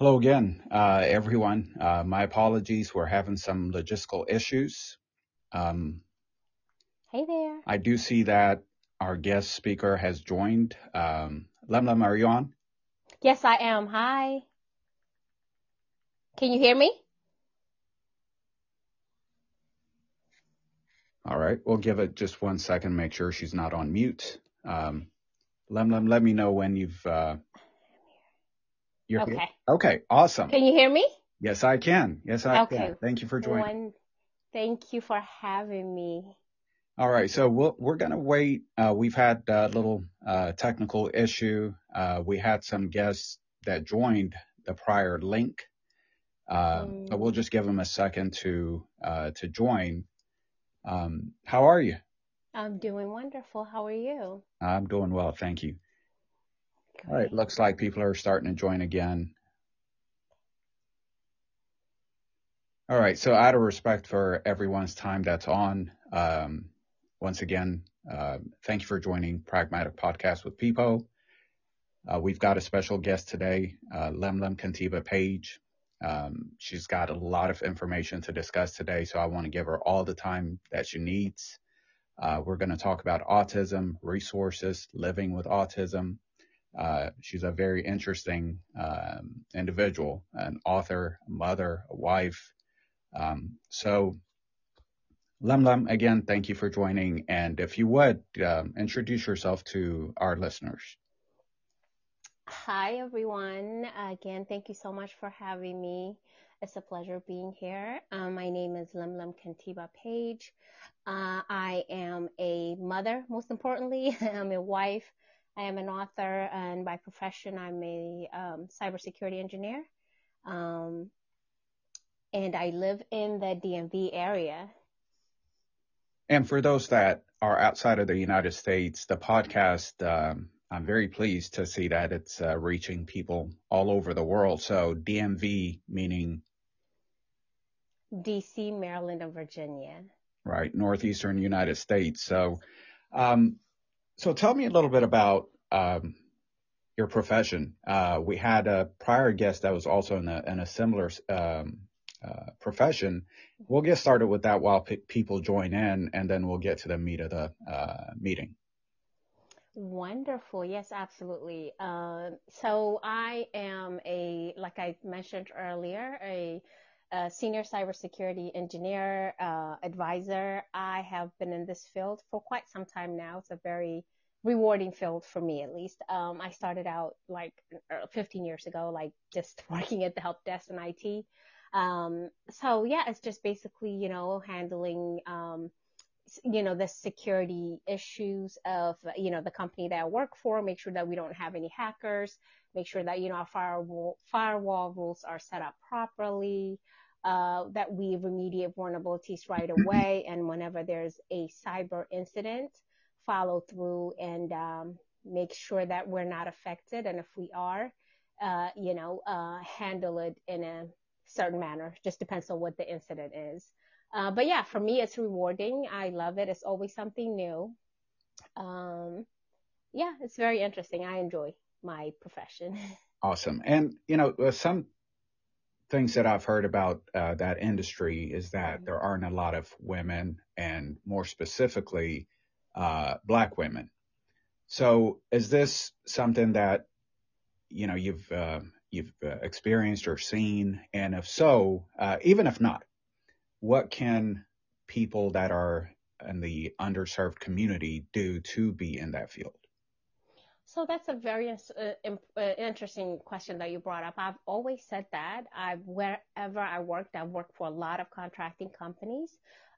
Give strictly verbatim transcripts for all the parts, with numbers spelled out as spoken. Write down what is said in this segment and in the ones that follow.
Hello again, uh, everyone. Uh, my apologies. We're having some logistical issues. Um, hey there. I do see that our guest speaker has joined. Um, Lemlem, are you on? Yes, I am. Hi. Can you hear me? All right. We'll give it just one second. Make sure she's not on mute. Um, Lemlem, let me know when you've... Uh, You're okay. Here? Okay. Awesome. Can you hear me? Yes, I can. Yes, I okay. can. Thank you for joining. One, thank you for having me. All right. So we'll, we're going to wait. Uh, we've had a little uh, technical issue. Uh, we had some guests that joined the prior link. Uh, mm. So we'll just give them a second to uh, to join. Um, how are you? I'm doing wonderful. How are you? I'm doing well. Thank you. All right, looks like people are starting to join again. All right, so out of respect for everyone's time that's on, um, once again, uh, thank you for joining Pragmatic Podcast with Peepo. Uh, we've got a special guest today, uh, Lemlem Kentiba Paige. Um, she's got a lot of information to discuss today, so I want to give her all the time that she needs. Uh, we're going to talk about autism, resources, living with autism. Uh, she's a very interesting um, individual, an author, a mother, a wife. Um, so, Lemlem, again, thank you for joining. And if you would, um, introduce yourself to our listeners. Hi, everyone. Again, thank you so much for having me. It's a pleasure being here. Um, my name is Lemlem Kentiba Paige. Uh, I am a mother, most importantly. I'm a wife. I am an author, and by profession, I'm a um, cybersecurity engineer, um, and I live in the D M V area. And for those that are outside of the United States, the podcast, um, I'm very pleased to see that it's uh, reaching people all over the world. So D M V meaning? D C, Maryland, and Virginia. Right, northeastern United States. So... Um, So tell me a little bit about um, your profession. Uh, we had a prior guest that was also in a, in a similar um, uh, profession. We'll get started with that while pe- people join in, and then we'll get to the meat of the uh, meeting. Wonderful. Yes, absolutely. Uh, so I am a, like I mentioned earlier, a, a senior cybersecurity engineer, uh, advisor. I have been in this field for quite some time now. It's a very rewarding field for me, at least. Um, I started out like fifteen years ago, like just working at the help desk in I T. Um, so yeah, it's just basically, you know, handling, um, you know, the security issues of, you know, the company that I work for, make sure that we don't have any hackers, make sure that, you know, our firewall, firewall rules are set up properly, uh, that we remediate vulnerabilities right away. And whenever there's a cyber incident, follow through and um, make sure that we're not affected. And if we are, uh, you know, uh, handle it in a certain manner. Just depends on what the incident is. Uh, but yeah, for me, it's rewarding. I love it. It's always something new. Um, yeah, it's very interesting. I enjoy my profession. Awesome. And, you know, some things that I've heard about uh, that industry is that mm-hmm. there aren't a lot of women, and more specifically, uh, Black women. So is this something that, you know, you've uh, you've uh, experienced or seen? And if so, uh, even if not, what can people that are in the underserved community do to be in that field? So that's a very uh, imp- uh, interesting question that you brought up. I've always said that. I've, wherever I worked, I've worked for a lot of contracting companies.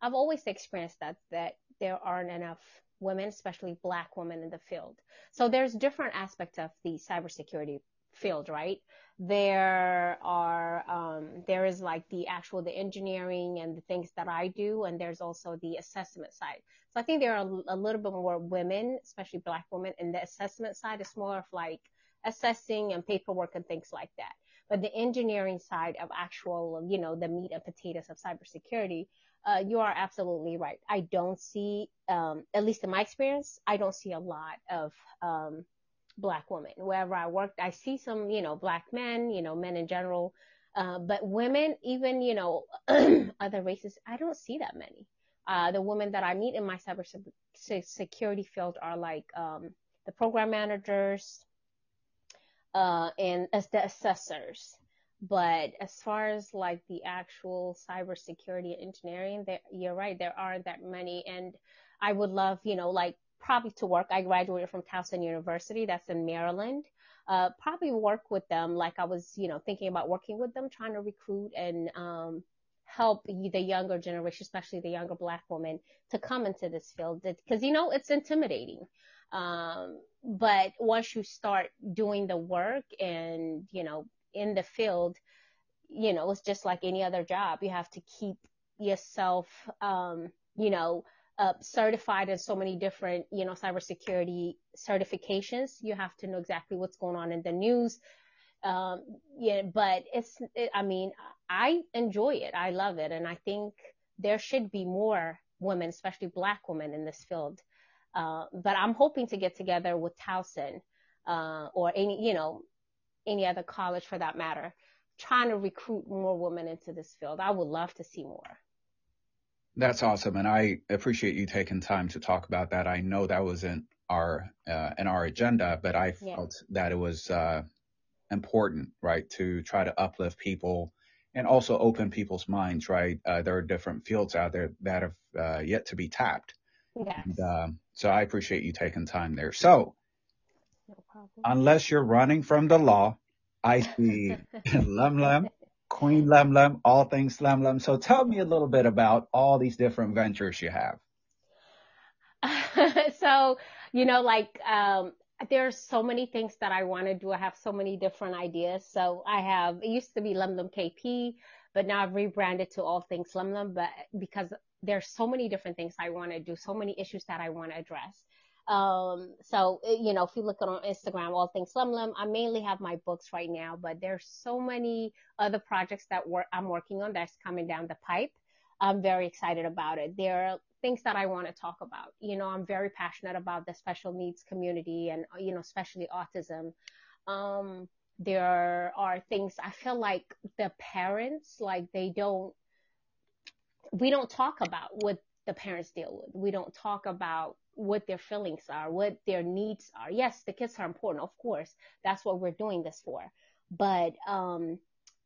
I've always experienced that, that there aren't enough women, especially Black women in the field. So there's different aspects of the cybersecurity field, right? There are, um, there is like the actual, the engineering and the things that I do. And there's also the assessment side. So I think there are a little bit more women, especially Black women, and the assessment side is more of like assessing and paperwork and things like that. But the engineering side of actual, you know, the meat and potatoes of cybersecurity, uh, you are absolutely right. I don't see, um, at least in my experience, I don't see a lot of, um, Black woman. Wherever I worked, I see some, you know, Black men, you know, men in general, uh, but women, even, you know, other races, I don't see that many. Uh, the women that I meet in my cyber se- security field are like um, the program managers uh, and as the assessors. But as far as like the actual cybersecurity engineering, there, you're right, there aren't that many. And I would love, you know, like probably to work. I graduated from Towson University, that's in Maryland. Uh, probably work with them. Like I was, you know, thinking about working with them, trying to recruit and um, help the younger generation, especially the younger Black women, to come into this field. Because, you know, it's intimidating. Um, but once you start doing the work and, you know, in the field, you know, it's just like any other job. You have to keep yourself, um, you know, uh, certified in so many different, you know, cybersecurity certifications. You have to know exactly what's going on in the news. Um, yeah, but it's, it, I mean, I enjoy it. I love it. And I think there should be more women, especially Black women in this field. Uh, but I'm hoping to get together with Towson, uh, or any, you know, any other college for that matter, trying to recruit more women into this field. I would love to see more. That's awesome. And I appreciate you taking time to talk about that. I know that wasn't our, uh, in our agenda, but I felt yeah. that it was uh, important, right, to try to uplift people and also open people's minds, right? Uh, there are different fields out there that have uh, yet to be tapped. Yes. And, um, so I appreciate you taking time there. So, no problem. Unless you're running from the law, I see Lem Lem, Queen Lem Lem, All Things Lem Lem. So tell me a little bit about all these different ventures you have. So, you know, like um, there are so many things that I want to do. I have so many different ideas. So I have, it used to be Lemlem K P, but now I've rebranded to All Things Lem Lem, but because there's so many different things I want to do, so many issues that I want to address. Um, so, you know, if you look at on Instagram, All Things Lem Lem, I mainly have my books right now, but there's so many other projects that work, I'm working on that's coming down the pipe. I'm very excited about it. There are things that I want to talk about. You know, I'm very passionate about the special needs community and, you know, especially autism. Um, there are things I feel like the parents, like they don't, we don't talk about what the parents deal with. We don't talk about what their feelings are, what their needs are. Yes, the kids are important, of course. That's what we're doing this for. But, um,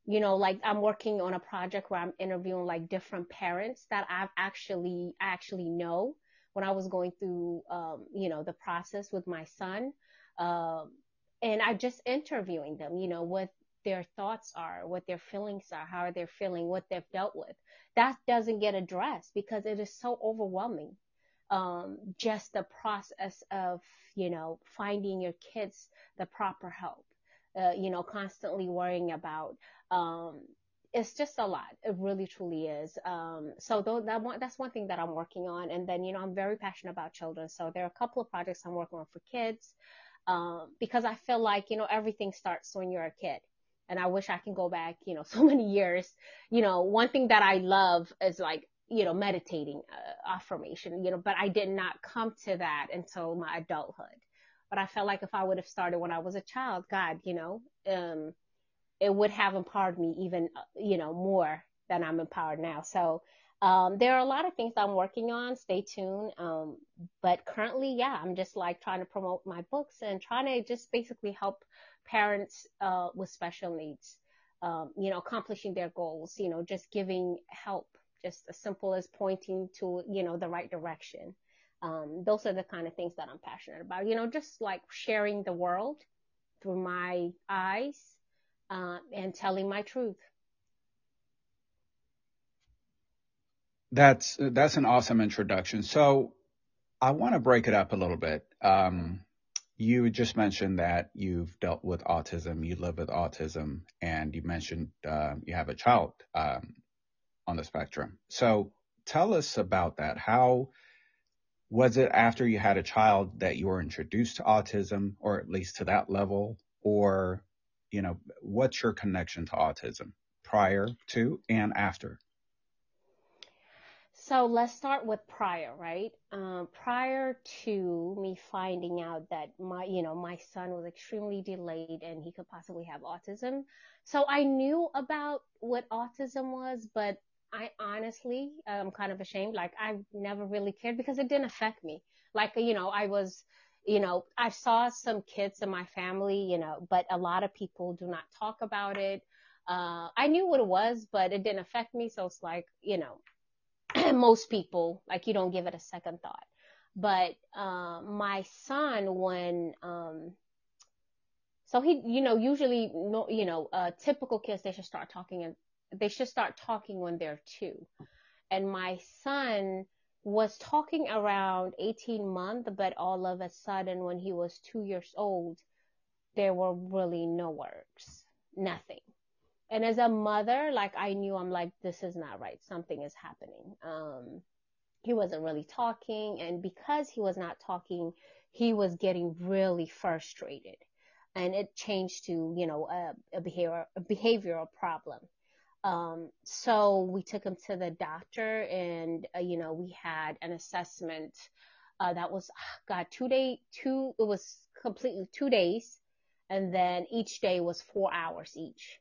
you know, like I'm working on a project where I'm interviewing like different parents that I've actually, I actually know when I was going through, um, you know, the process with my son. Um, and I just interviewing them, you know, what their thoughts are, what their feelings are, how are they feeling, what they've dealt with. That doesn't get addressed because it is so overwhelming. Um, just the process of, you know, finding your kids the proper help, uh, you know, constantly worrying about, um, it's just a lot. It really truly is. Um, so th- that one, that's one thing that I'm working on. And then, you know, I'm very passionate about children. So there are a couple of projects I'm working on for kids, um, because I feel like, you know, everything starts when you're a kid. And I wish I can go back, you know, so many years. You know, one thing that I love is like, you know, meditating uh, affirmation, you know, but I did not come to that until my adulthood. But I felt like if I would have started when I was a child, God, you know, um, it would have empowered me even, you know, more than I'm empowered now. So um, there are a lot of things I'm working on. Stay tuned. Um, but currently, yeah, I'm just like trying to promote my books and trying to just basically help parents uh, with special needs, um, you know, accomplishing their goals, you know, just giving help. Just as simple as pointing to, you know, the right direction. Um, those are the kind of things that I'm passionate about. You know, just like sharing the world through my eyes uh, and telling my truth. That's that's an awesome introduction. So I want to break it up a little bit. Um, you just mentioned that you've dealt with autism, you live with autism, and you mentioned uh, you have a child um on the spectrum. So tell us about that. How was it after you had a child that you were introduced to autism, or at least to that level? Or, you know, what's your connection to autism prior to and after? So let's start with prior, right? Um, prior to me finding out that my, you know, my son was extremely delayed and he could possibly have autism. So I knew about what autism was, but I honestly, I'm kind of ashamed. Like, I never really cared because it didn't affect me. Like, you know, I was, you know, I saw some kids in my family, you know, but a lot of people do not talk about it. Uh, I knew what it was, but it didn't affect me. So it's like, you know, most people, like, you don't give it a second thought. But uh, my son, when, um, so he, you know, usually, no, you know, uh, typical kids, they should start talking and they should start talking when they're two. And my son was talking around eighteen months, but all of a sudden when he was two years old, there were really no words, nothing. And as a mother, like, I knew, I'm like, this is not right. Something is happening. Um, he wasn't really talking. And because he was not talking, he was getting really frustrated. And it changed to, you know, a, a, behavior, a behavioral problem. Um, so we took him to the doctor and, uh, you know, we had an assessment, uh, that was, God, two day, two, it was completely two days. And then each day was four hours each.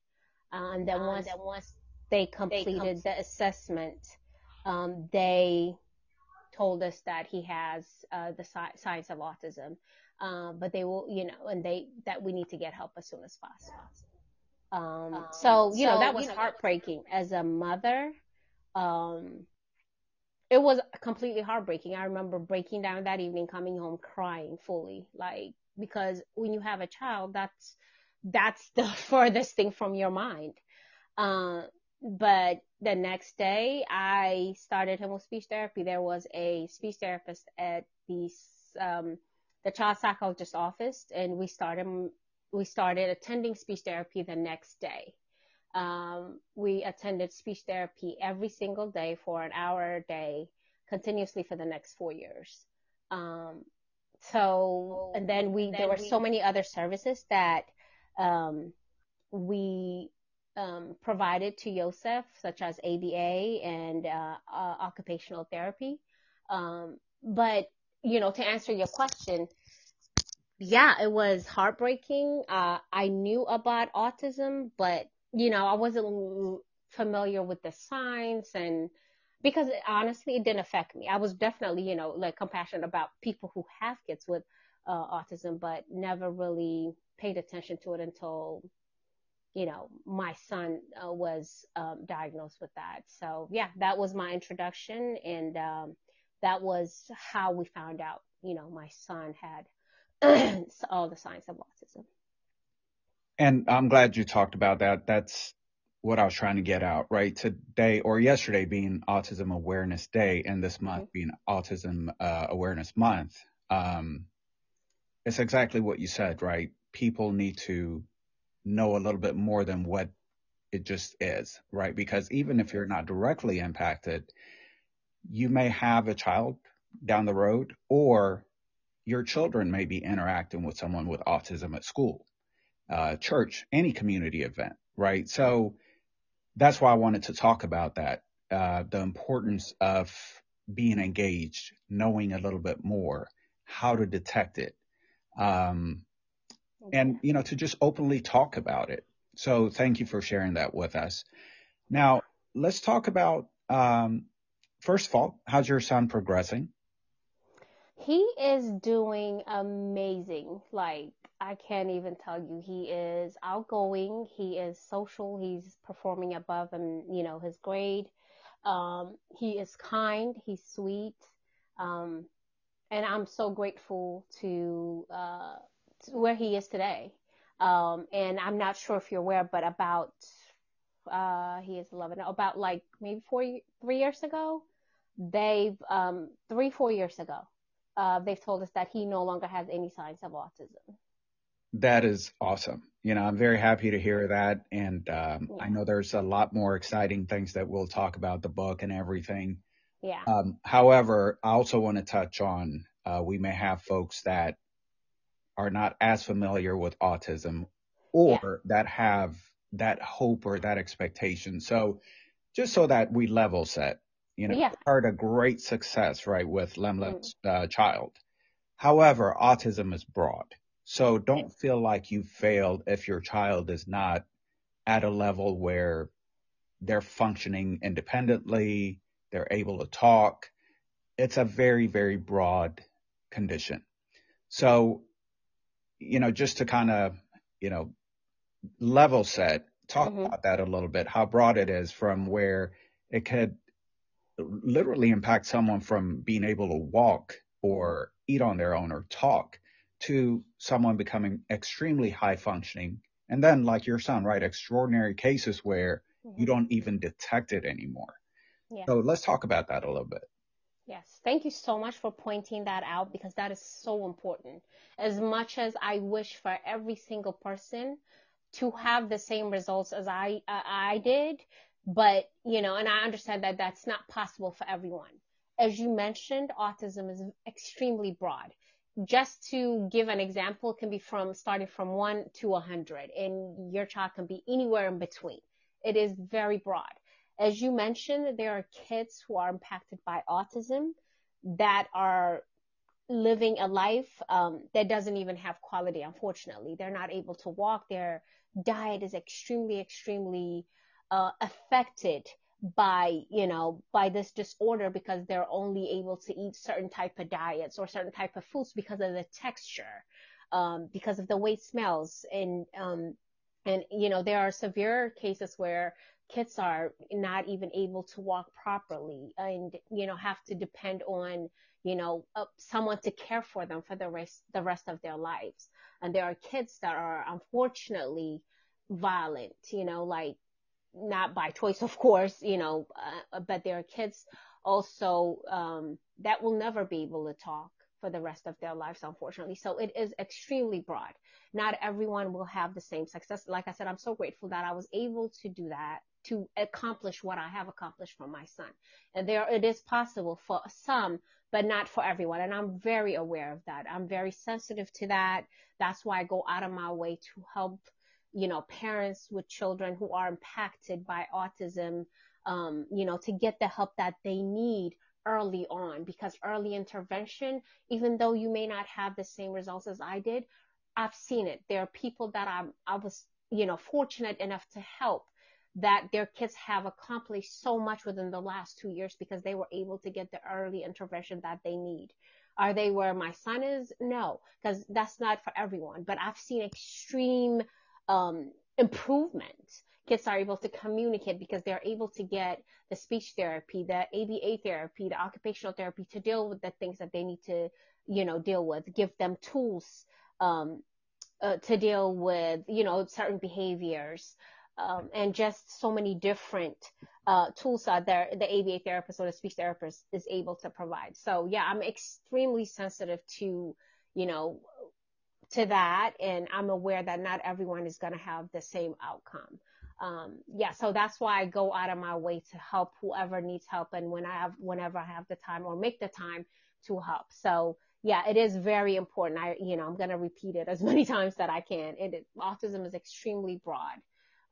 Uh, and then once, um, once they completed they com- the assessment, um, they told us that he has, uh, the si- signs of autism. Um, uh, but they will, you know, and they, that we need to get help as soon as possible. Um, so, you so, know, that was you know, heartbreaking as a mother. Um, it was completely heartbreaking. I remember breaking down that evening, coming home crying fully, like, because when you have a child, that's, that's the furthest thing from your mind. Um, uh, but the next day I started him with speech therapy. There was a speech therapist at the, um, the child psychologist's office, and we started We started attending speech therapy the next day. Um, we attended speech therapy every single day for an hour a day, continuously for the next four years. Um, so, and then we, then there were we, so many other services that, um, we, um, provided to Yosef, such as A B A and, uh, uh occupational therapy. Um, but, you know, to answer your question, yeah, it was heartbreaking. Uh, I knew about autism, but, you know, I wasn't familiar with the signs, and because it, honestly, it didn't affect me. I was definitely, you know, like, compassionate about people who have kids with uh, autism, but never really paid attention to it until, you know, my son uh, was um, diagnosed with that. So yeah, that was my introduction. And um, that was how we found out, you know, my son had all the signs of autism. And I'm glad you talked about that. That's what I was trying to get out, right? Today or yesterday being Autism Awareness Day, and this month mm-hmm. being Autism uh, Awareness Month. Um, it's exactly what you said, right? People need to know a little bit more than what it just is, right? Because even if you're not directly impacted, you may have a child down the road, or your children may be interacting with someone with autism at school, uh, church, any community event, right? So that's why I wanted to talk about that, uh, the importance of being engaged, knowing a little bit more, how to detect it, um, and, you know, to just openly talk about it. So thank you for sharing that with us. Now, let's talk about, um, first of all, how's your son progressing? He is doing amazing. Like, I can't even tell you. He is outgoing. He is social. He's performing above and, you know, his grade. Um, he is kind. He's sweet. Um, and I'm so grateful to, uh, to where he is today. Um, and I'm not sure if you're aware, but about, uh, he is eleven, about like maybe four, three years ago, they've, um, three, four years ago. Uh, they've told us that he no longer has any signs of autism. That is awesome. You know, I'm very happy to hear that. And um, yeah. I know there's a lot more exciting things that we'll talk about, the book and everything. Yeah. Um, however, I also want to touch on, uh, we may have folks that are not as familiar with autism, or yeah. that have that hope or that expectation. So just so that we level set, you know, yeah. heard a great success, right, with Lem Lem's mm. uh, child. However, autism is broad. So don't feel like you failed if your child is not at a level where they're functioning independently, they're able to talk. It's a very, very broad condition. So, you know, just to kind of, you know, level set, talk mm-hmm. about that a little bit, how broad it is from where it could literally impact someone from being able to walk or eat on their own or talk to someone becoming extremely high functioning. And then like your son, right, extraordinary cases where mm-hmm. you don't even detect it anymore. Yeah. So let's talk about that a little bit. Yes. Thank you so much for pointing that out, because that is so important. As much as I wish for every single person to have the same results as I, uh, I did, but, you know, and I understand that that's not possible for everyone. As you mentioned, autism is extremely broad. Just to give an example, it can be from starting from one to a hundred, and your child can be anywhere in between. It is very broad. As you mentioned, there are kids who are impacted by autism that are living a life um, that doesn't even have quality, unfortunately. They're not able to walk. Their diet is extremely, extremely uh, affected by, you know, by this disorder, because they're only able to eat certain type of diets or certain type of foods because of the texture, um, because of the way it smells. And, um, and, you know, there are severe cases where kids are not even able to walk properly and, you know, have to depend on, you know, uh, someone to care for them for the rest, the rest of their lives. And there are kids that are unfortunately violent, you know, like not by choice, of course, you know, uh, but there are kids also um, that will never be able to talk for the rest of their lives, unfortunately. So it is extremely broad. Not everyone will have the same success. Like I said, I'm so grateful that I was able to do that, to accomplish what I have accomplished for my son. And there, it is possible for some, but not for everyone. And I'm very aware of that. I'm very sensitive to that. That's why I go out of my way to help, you know, parents with children who are impacted by autism, um, you know, to get the help that they need early on, because early intervention, even though you may not have the same results as I did, I've seen it. There are people that I'm, I was, you know, fortunate enough to help that their kids have accomplished so much within the last two years because they were able to get the early intervention that they need. Are they where my son is? No, because that's not for everyone, but I've seen extreme um, improvement. Kids are able to communicate because they're able to get the speech therapy, the A B A therapy, the occupational therapy to deal with the things that they need to, you know, deal with, give them tools um, uh, to deal with, you know, certain behaviors um, and just so many different uh, tools out there the A B A therapist or the speech therapist is able to provide. So, yeah, I'm extremely sensitive to, you know, to that. And I'm aware that not everyone is going to have the same outcome. Um, yeah, so that's why I go out of my way to help whoever needs help, and when I have, whenever I have the time or make the time to help. So yeah, it is very important. I, you know, I'm going to repeat it as many times that I can. It, it, autism is extremely broad.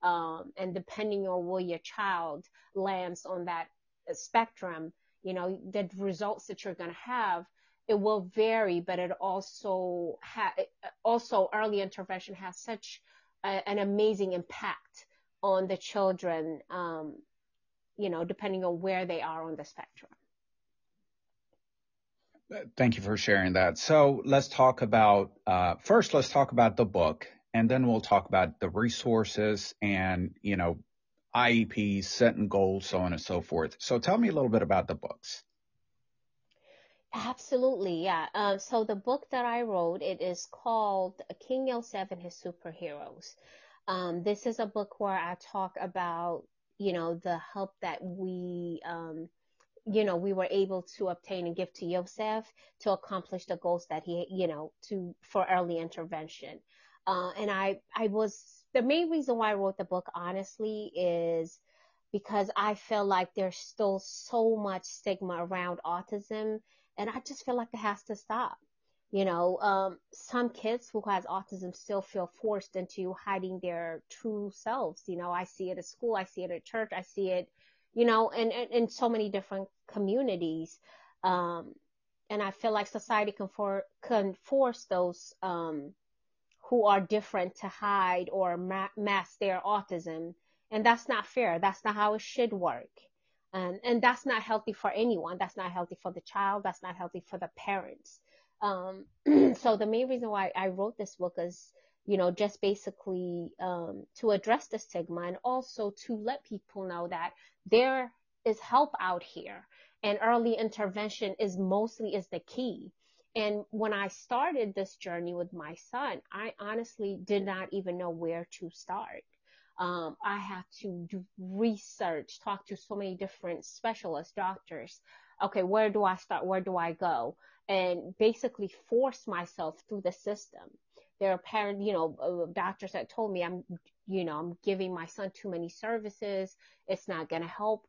Um, and depending on where your child lands on that spectrum, you know, the results that you're going to have, it will vary, but it also ha- also early intervention has such a, an amazing impact on the children, um, you know, depending on where they are on the spectrum. Thank you for sharing that. So let's talk about, uh, first, let's talk about the book, and then we'll talk about the resources and, you know, I E Ps, setting goals, so on and so forth. So tell me a little bit about the books. Absolutely, yeah. Um, so the book that I wrote, it is called King Yosef and His Superheroes. Um, this is a book where I talk about, you know, the help that we, um, you know, we were able to obtain and give to Yosef to accomplish the goals that he, you know, to, for early intervention. Uh, and I, I was, the main reason why I wrote the book, honestly, is because I feel like there's still so much stigma around autism, and I just feel like it has to stop. You know, um, some kids who has autism still feel forced into hiding their true selves. You know, I see it at school, I see it at church, I see it, you know, and, and, and so many different communities. Um, and I feel like society can, for, can force those um, who are different to hide or ma- mask their autism. And that's not fair. That's not how it should work. And, and that's not healthy for anyone. That's not healthy for the child. That's not healthy for the parents. Um, so the main reason why I wrote this book is, you know, just basically um, to address the stigma and also to let people know that there is help out here and early intervention is mostly is the key. And when I started this journey with my son, I honestly did not even know where to start. Um, I had to do research, talk to so many different specialists, doctors. Okay, where do I start? Where do I go? And basically force myself through the system. There are parents, you know, doctors that told me I'm, you know, I'm giving my son too many services. It's not going to help.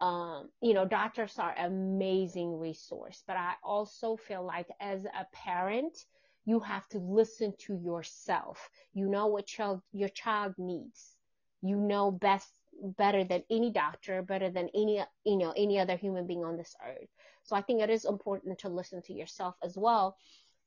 Um, you know, doctors are an amazing resource, but I also feel like as a parent, you have to listen to yourself. You know what child, your child needs. You know best, better than any doctor, better than any, you know, any other human being on this earth. So I think it is important to listen to yourself as well.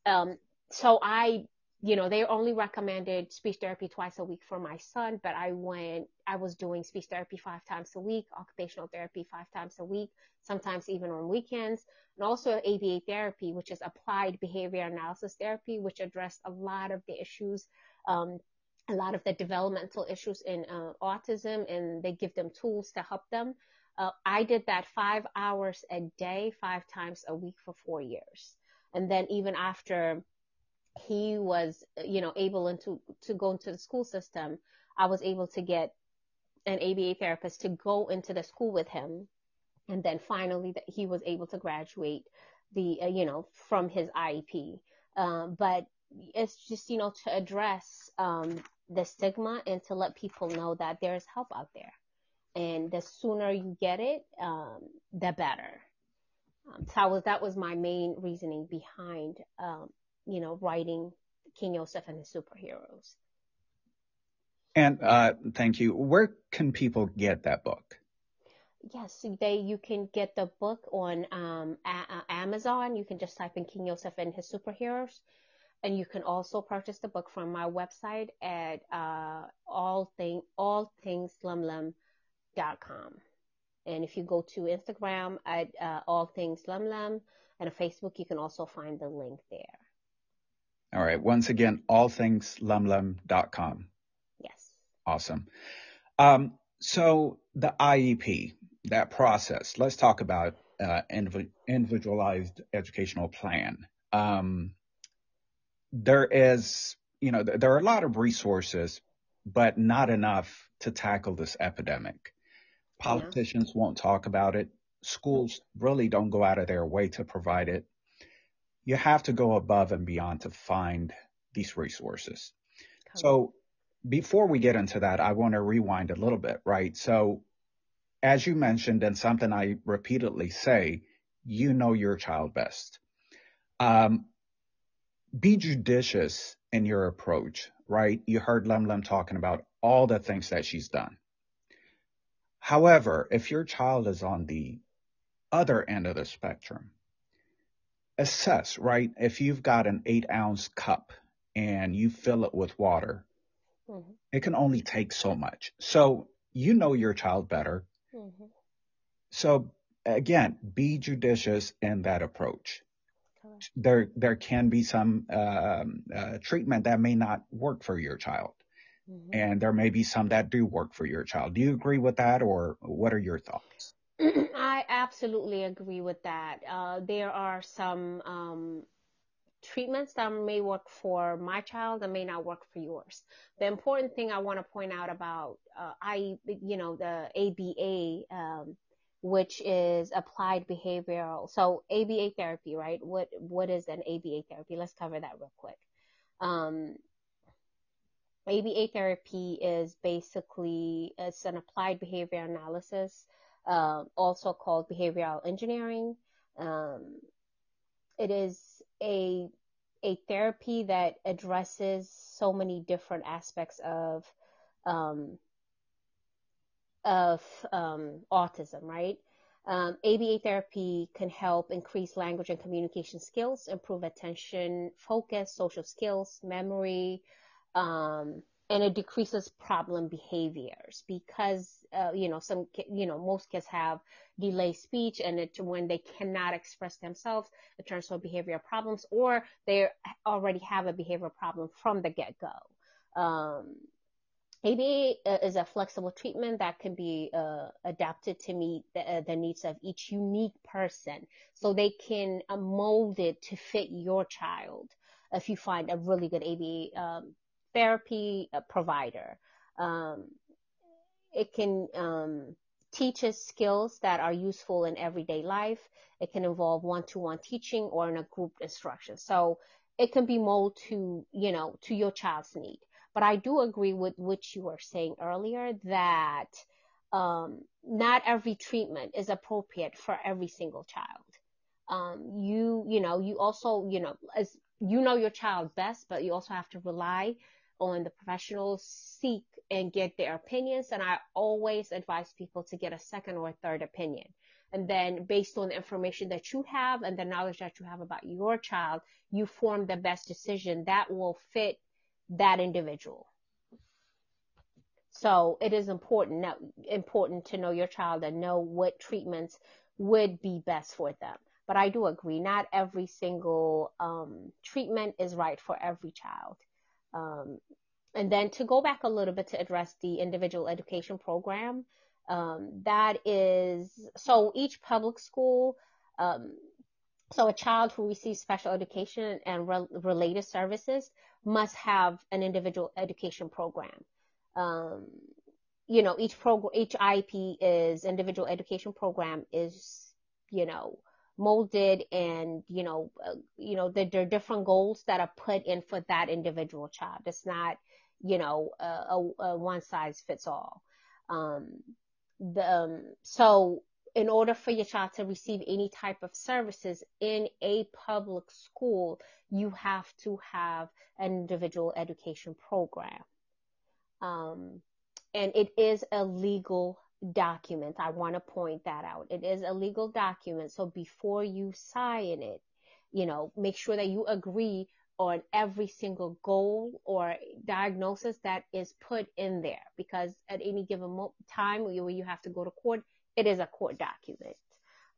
Um, so I, you know, they only recommended speech therapy twice a week for my son, but I went, I was doing speech therapy five times a week, occupational therapy five times a week, sometimes even on weekends, and also A B A therapy, which is applied behavior analysis therapy, which addressed a lot of the issues, um, a lot of the developmental issues in uh, autism, and they give them tools to help them. Uh, I did that five hours a day, five times a week for four years. And then even after he was, you know, able into, to go into the school system, I was able to get an A B A therapist to go into the school with him. And then finally that he was able to graduate the, uh, you know, from his I E P. Um, but it's just, you know, to address um, the stigma and to let people know that there is help out there. And the sooner you get it, um, the better. Um, so I was, that was my main reasoning behind, um, you know, writing King Yosef and His Superheroes. And uh, thank you. Where can people get that book? Yes, they. You can get the book on um, a- a- Amazon. You can just type in King Yosef and His Superheroes. And you can also purchase the book from my website at uh, all thing, all things lem lem dot com. And if you go to Instagram at uh, All Things Lem Lem and on Facebook, you can also find the link there. All right. Once again, all things lem lem dot com. Yes. Awesome. Um, so the I E P, that process, let's talk about uh, indiv- individualized educational plan. Um, There is, you know, there are a lot of resources, but not enough to tackle this epidemic. Politicians yeah. won't talk about it. Schools really don't go out of their way to provide it. You have to go above and beyond to find these resources. Okay. So before we get into that, I want to rewind a little bit, right? So as you mentioned, and something I repeatedly say, you know your child best. Um, Be judicious in your approach, right? You heard Lem Lem talking about all the things that she's done. However, if your child is on the other end of the spectrum, assess, right? If you've got an eight ounce cup and you fill it with water, mm-hmm. it can only take so much. So you know your child better. Mm-hmm. So again, be judicious in that approach. There, there can be some uh, uh, treatment that may not work for your child, mm-hmm. and there may be some that do work for your child. Do you agree with that, or what are your thoughts? I absolutely agree with that. Uh, there are some um, treatments that may work for my child that may not work for yours. The important thing I want to point out about uh, I, you know, the A B A. Um, which is applied behavioral. So A B A therapy, right? What What is an A B A therapy? Let's cover that real quick. Um, A B A therapy is basically, it's an applied behavior analysis, uh, also called behavioral engineering. Um, it is a a therapy that addresses so many different aspects of um, of um autism, right? Um, A B A therapy can help increase language and communication skills, improve attention, focus, social skills, memory, um, and it decreases problem behaviors because, uh, you know, some, you know, most kids have delayed speech, and it, when they cannot express themselves, it turns into behavioral problems, or they already have a behavioral problem from the get-go. Um, A B A is a flexible treatment that can be uh, adapted to meet the, uh, the needs of each unique person. So they can uh, mold it to fit your child if you find a really good A B A um, therapy uh, provider. Um, it can um, teach us skills that are useful in everyday life. It can involve one-to-one teaching or in a group instruction. So it can be molded to, you know, to your child's need. But I do agree with what you were saying earlier, that um, not every treatment is appropriate for every single child. Um, you, you know, you also, you know, as you know your child best, but you also have to rely on the professionals, seek and get their opinions. And I always advise people to get a second or a third opinion. And then based on the information that you have and the knowledge that you have about your child, you form the best decision that will fit that individual. So it is important now, important to know your child and know what treatments would be best for them. But I do agree, not every single um, treatment is right for every child. Um, and then to go back a little bit to address the individual education program, um, that is, so each public school, um, so a child who receives special education and re- related services must have an individual education program. Um, you know, each program, each I E P is individual education program is, you know, molded and, you know, uh, you know, there, there are different goals that are put in for that individual child. It's not, you know, a, a, a one size fits all. Um, the, um, so in order for your child to receive any type of services in a public school, you have to have an individual education program. Um, and it is a legal document. I want to point that out. It is a legal document. So before you sign it, you know, make sure that you agree on every single goal or diagnosis that is put in there, because at any given time where you have to go to court, it is a court document.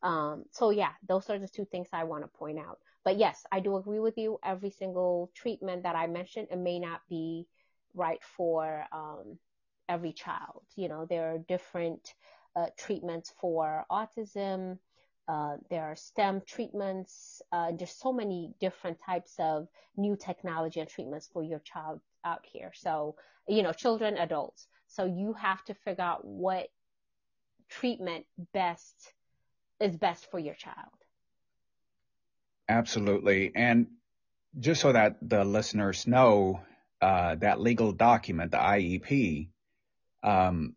Um, so yeah, those are the two things I want to point out. But yes, I do agree with you. Every single treatment that I mentioned, it may not be right for um, every child. You know, there are different uh, treatments for autism. Uh, there are STEM treatments. Uh, there's so many different types of new technology and treatments for your child out here. So, you know, children, adults. So you have to figure out what treatment best is best for your child. Absolutely. And just so that the listeners know, uh, that legal document, the I E P, um,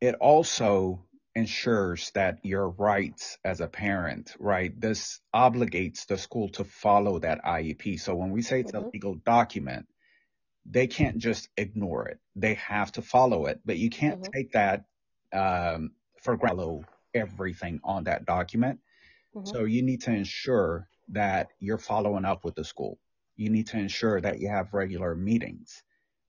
it also ensures that your rights as a parent, right? This obligates the school to follow that I E P. So when we say it's mm-hmm. a legal document, they can't just ignore it. They have to follow it, but you can't mm-hmm. take that, um, for follow everything on that document. Mm-hmm. So you need to ensure that you're following up with the school. You need to ensure that you have regular meetings.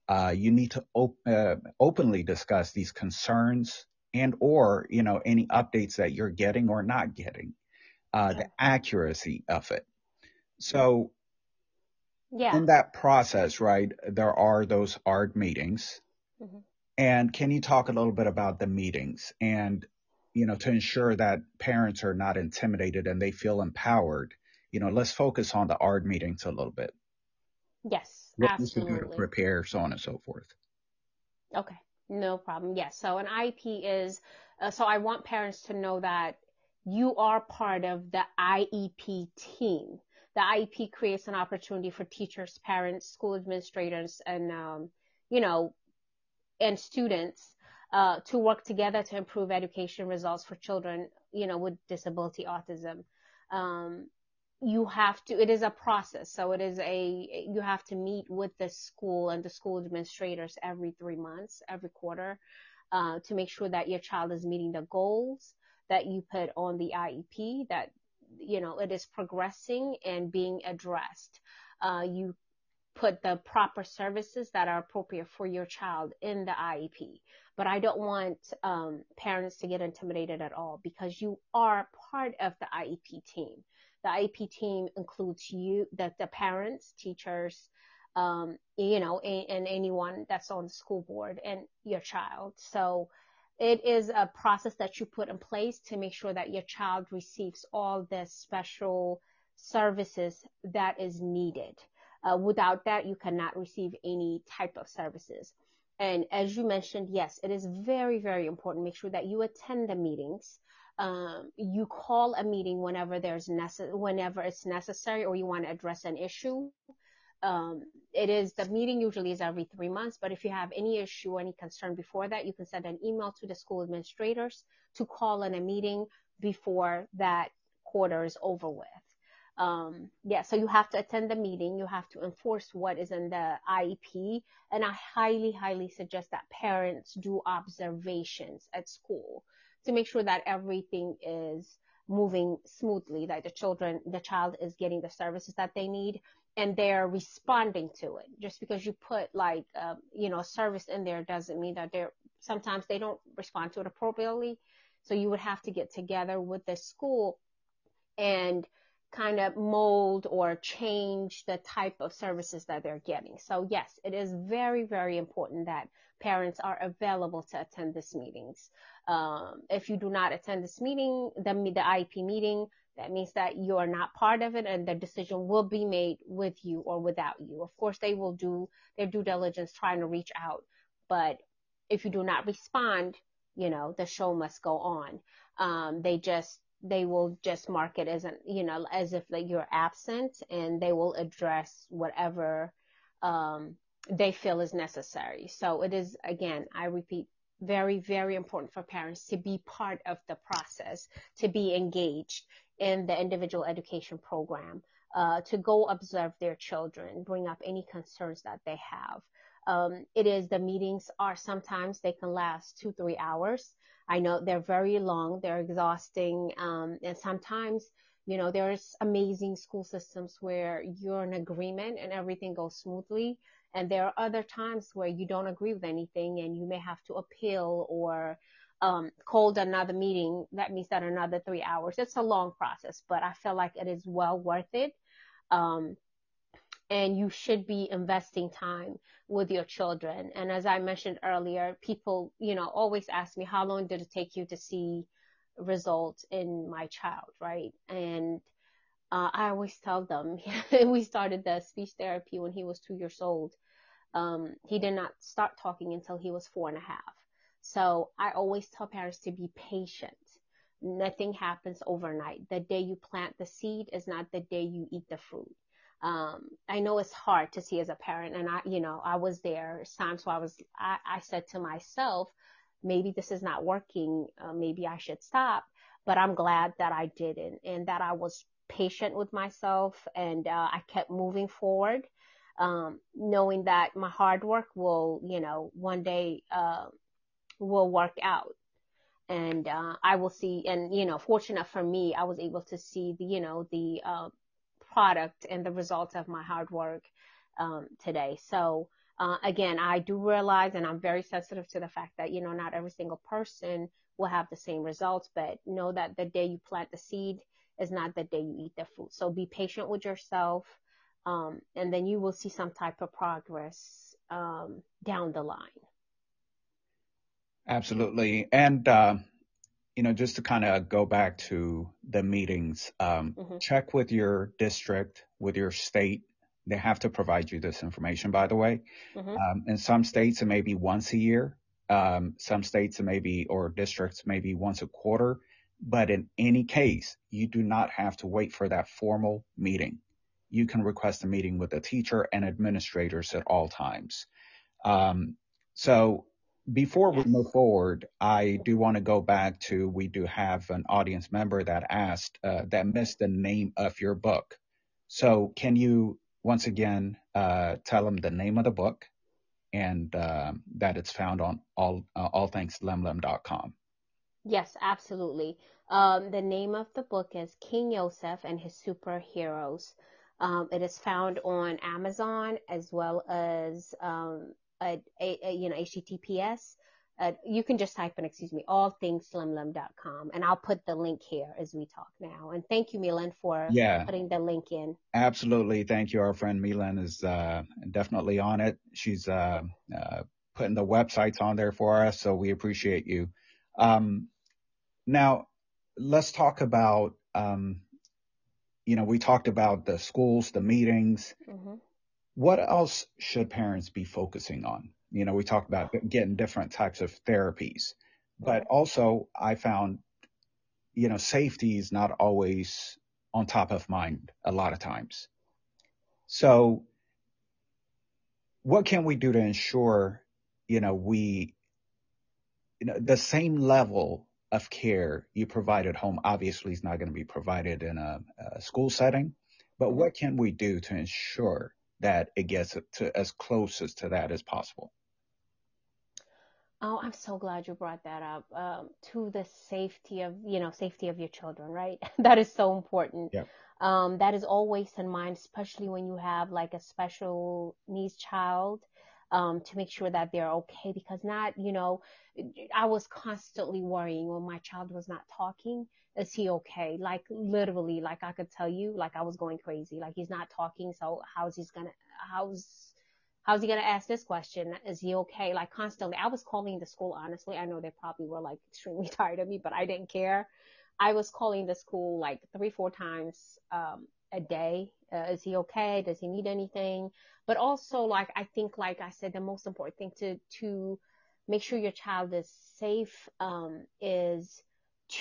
Uh, you need to op- uh, openly discuss these concerns and or, you know, any updates that you're getting or not getting, uh, yeah. the accuracy of it. So yeah. in that process, right, there are those A R D meetings. Mm-hmm. And can you talk a little bit about the meetings and, you know, to ensure that parents are not intimidated and they feel empowered? You know, let's focus on the A R D meetings a little bit. Yes, what absolutely. What we should do to prepare, so on and so forth. Okay, no problem. Yes, so an I E P is, uh, so I want parents to know that you are part of the I E P team. The I E P creates an opportunity for teachers, parents, school administrators, and, um, you know, and students uh, to work together to improve education results for children, you know, with disability autism. Um, you have to, it is a process. So it is a, you have to meet with the school and the school administrators every three months, every quarter, uh, to make sure that your child is meeting the goals. that you put on the I E P, that, you know, it is progressing and being addressed. Uh, you put the proper services that are appropriate for your child in the I E P. But I don't want um, parents to get intimidated at all, because you are part of the I E P team. The I E P team includes you, the, the parents, teachers, um, you know, and, and anyone that's on the school board, and your child. So it is a process that you put in place to make sure that your child receives all the special services that is needed. Uh, without that, you cannot receive any type of services. And as you mentioned, yes, it is very, very important. Make sure that you attend the meetings. Um, you call a meeting whenever there's nece- whenever it's necessary, or you want to address an issue. Um, it is the meeting usually is every three months. But if you have any issue, any concern before that, you can send an email to the school administrators to call in a meeting before that quarter is over with. Um, yeah, so you have to attend the meeting. You have to enforce what is in the I E P. And I highly, highly suggest that parents do observations at school to make sure that everything is moving smoothly, that the children, the child is getting the services that they need, and they're responding to it. Just because you put like, uh, you know, service in there doesn't mean that they're, sometimes they don't respond to it appropriately. So you would have to get together with the school and kind of mold or change the type of services that they're getting. So yes, it is very, very important that parents are available to attend these meetings. Um, if you do not attend this meeting, the, the I E P meeting, that means that you are not part of it, and the decision will be made with you or without you. Of course, they will do their due diligence trying to reach out, but if you do not respond, you know, the show must go on. Um, they just they will just mark it as an, you know, as if like you're absent, and they will address whatever um, they feel is necessary. So it is, again, I repeat, very, very important for parents to be part of the process, to be engaged in the individual education program, uh, to go observe their children, bring up any concerns that they have. Um, it is the meetings are sometimes they can last two, three hours. I know they're very long, they're exhausting, um, and sometimes, you know, there's amazing school systems where you're in agreement and everything goes smoothly, and there are other times where you don't agree with anything and you may have to appeal or um, hold another meeting. That means that another three hours. It's a long process, but I feel like it is well worth it. Um, And you should be investing time with your children. And as I mentioned earlier, people, you know, always ask me, how long did it take you to see results in my child, right? And uh, I always tell them, we started the speech therapy when he was two years old. Um, he did not start talking until he was four and a half. So I always tell parents to be patient. Nothing happens overnight. The day you plant the seed is not the day you eat the fruit. Um, I know it's hard to see as a parent, and I, you know, I was there times where I was, I, I said to myself, maybe this is not working. Uh, maybe I should stop, but I'm glad that I didn't, and that I was patient with myself, and, uh, I kept moving forward, um, knowing that my hard work will, you know, one day, uh, will work out. And, uh, I will see, and, you know, fortunate for me, I was able to see the, you know, the, uh, product and the results of my hard work um, today. So uh, again, I do realize, and I'm very sensitive to the fact that, you know, not every single person will have the same results, but know that the day you plant the seed is not the day you eat the fruit. So be patient with yourself, um, and then you will see some type of progress um, down the line. Absolutely. And uh... you know, just to kind of go back to the meetings, um, mm-hmm. check with your district, with your state. They have to provide you this information, by the way. Mm-hmm. Um, in some states, it may be once a year. Um, some states, it may be, or districts, maybe once a quarter. But in any case, you do not have to wait for that formal meeting. You can request a meeting with a teacher and administrators at all times. Um, so Before we move forward, I do want to go back to, we do have an audience member that asked, uh, that missed the name of your book. So can you once again uh, tell them the name of the book, and uh, that it's found on all, uh, all things Lem Lem dot com? Yes, absolutely. Um, the name of the book is King Yosef and His Superheroes. Um, it is found on Amazon as well as, um, a, a, a, you know, H T T P S. Uh, you can just type in, excuse me, all things lem lem dot com. And I'll put the link here as we talk now. And thank you, Milan, for yeah, putting the link in. Absolutely. Thank you. Our friend Milan is uh, definitely on it. She's uh, uh, putting the websites on there for us. So we appreciate you. Um, now, let's talk about, um, you know, we talked about the schools, the meetings. Mm-hmm. What else should parents be focusing on? You know, we talked about getting different types of therapies, but also I found, you know, safety is not always on top of mind a lot of times. So what can we do to ensure, you know, we, you know, the same level of care you provide at home obviously is not going to be provided in a, a school setting, but what can we do to ensure that it gets to as close as to that as possible? Oh, I'm so glad you brought that up. Um, to the safety of, you know, safety of your children, right? That is so important. Yeah. Um, that is always in mind, especially when you have like a special needs child, um, to make sure that they're okay, because not, you know, I was constantly worrying when my child was not talking. Is he okay? Like literally, like I could tell you, like I was going crazy. Like he's not talking. So how's he's gonna, how's, how's he gonna ask this question? Is he okay? Like constantly, I was calling the school. Honestly, I know they probably were like extremely tired of me, but I didn't care. I was calling the school like three, four times, um, a day. Uh, is he okay? Does he need anything? But also like, I think, like I said, the most important thing to, to make sure your child is safe, um, is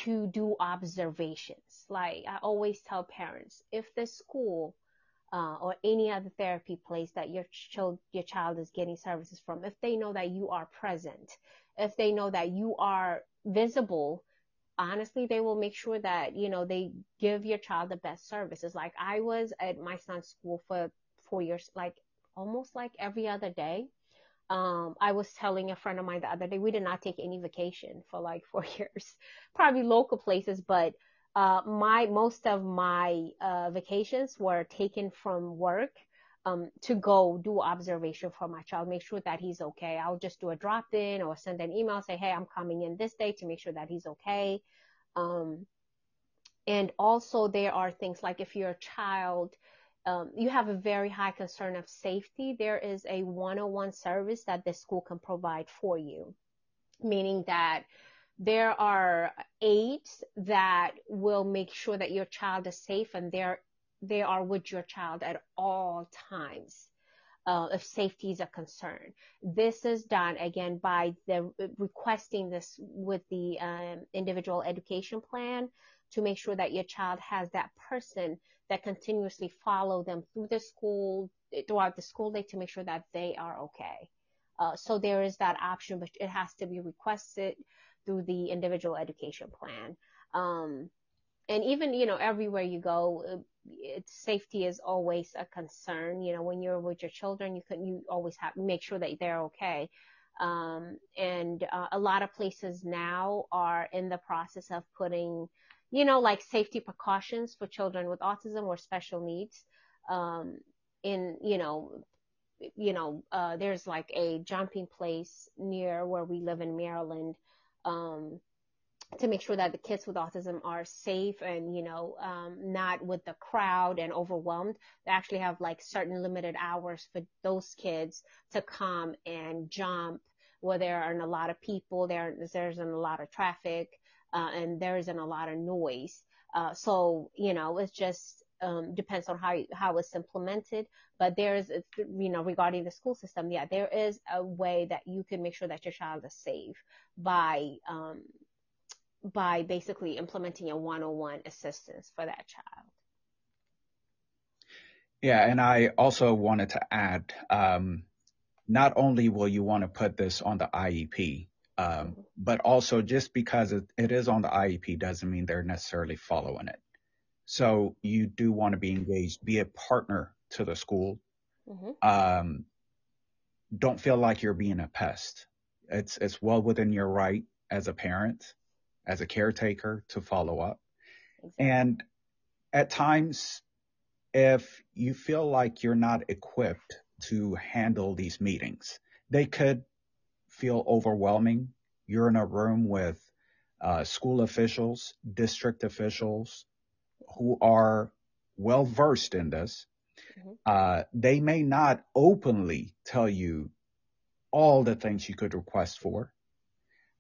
to do observations. Like I always tell parents, if the school uh, or any other therapy place that your child your child is getting services from, if they know that you are present, if they know that you are visible, honestly, they will make sure that, you know, they give your child the best services. Like I was at my son's school for four years, like almost like every other day. Um, I was telling a friend of mine the other day, we did not take any vacation for like four years, probably local places. But, uh, my, most of my, uh, vacations were taken from work, um, to go do observation for my child, make sure that he's okay. I'll just do a drop in or send an email, say, hey, I'm coming in this day to make sure that he's okay. Um, and also there are things like if your child, Um, you have a very high concern of safety, there is a one-on-one service that the school can provide for you, meaning that there are aides that will make sure that your child is safe and they're, they are with your child at all times, uh, if safety is a concern. This is done, again, by the requesting this with the um, individual education plan to make sure that your child has that person that continuously follow them through the school, throughout the school day to make sure that they are okay. Uh, so there is that option, but it has to be requested through the individual education plan. Um, and even, you know, everywhere you go, it's, safety is always a concern. You know, when you're with your children, you can, you always have to make sure that they're okay. Um, and uh, a lot of places now are in the process of putting, you know, like safety precautions for children with autism or special needs. Um, in, you know, you know, uh, there's like a jumping place near where we live in Maryland, um, to make sure that the kids with autism are safe and, you know, um, not with the crowd and overwhelmed. They actually have like certain limited hours for those kids to come and jump where there aren't a lot of people, there, there isn't a lot of traffic. Uh, and there isn't a lot of noise. Uh, so, you know, it's just um, depends on how how it's implemented. But there is, you know, regarding the school system, yeah, there is a way that you can make sure that your child is safe by um, by basically implementing a one-on-one assistance for that child. Yeah, and I also wanted to add, um, not only will you want to put this on the I E P, Um, but also just because it, it is on the I E P doesn't mean they're necessarily following it. So you do want to be engaged, be a partner to the school. Mm-hmm. Um, don't feel like you're being a pest. It's, it's well within your right as a parent, as a caretaker to follow up. Exactly. And at times, if you feel like you're not equipped to handle these meetings, they could feel overwhelming. You're in a room with uh, school officials, district officials who are well versed in this. Mm-hmm. Uh, they may not openly tell you all the things you could request for.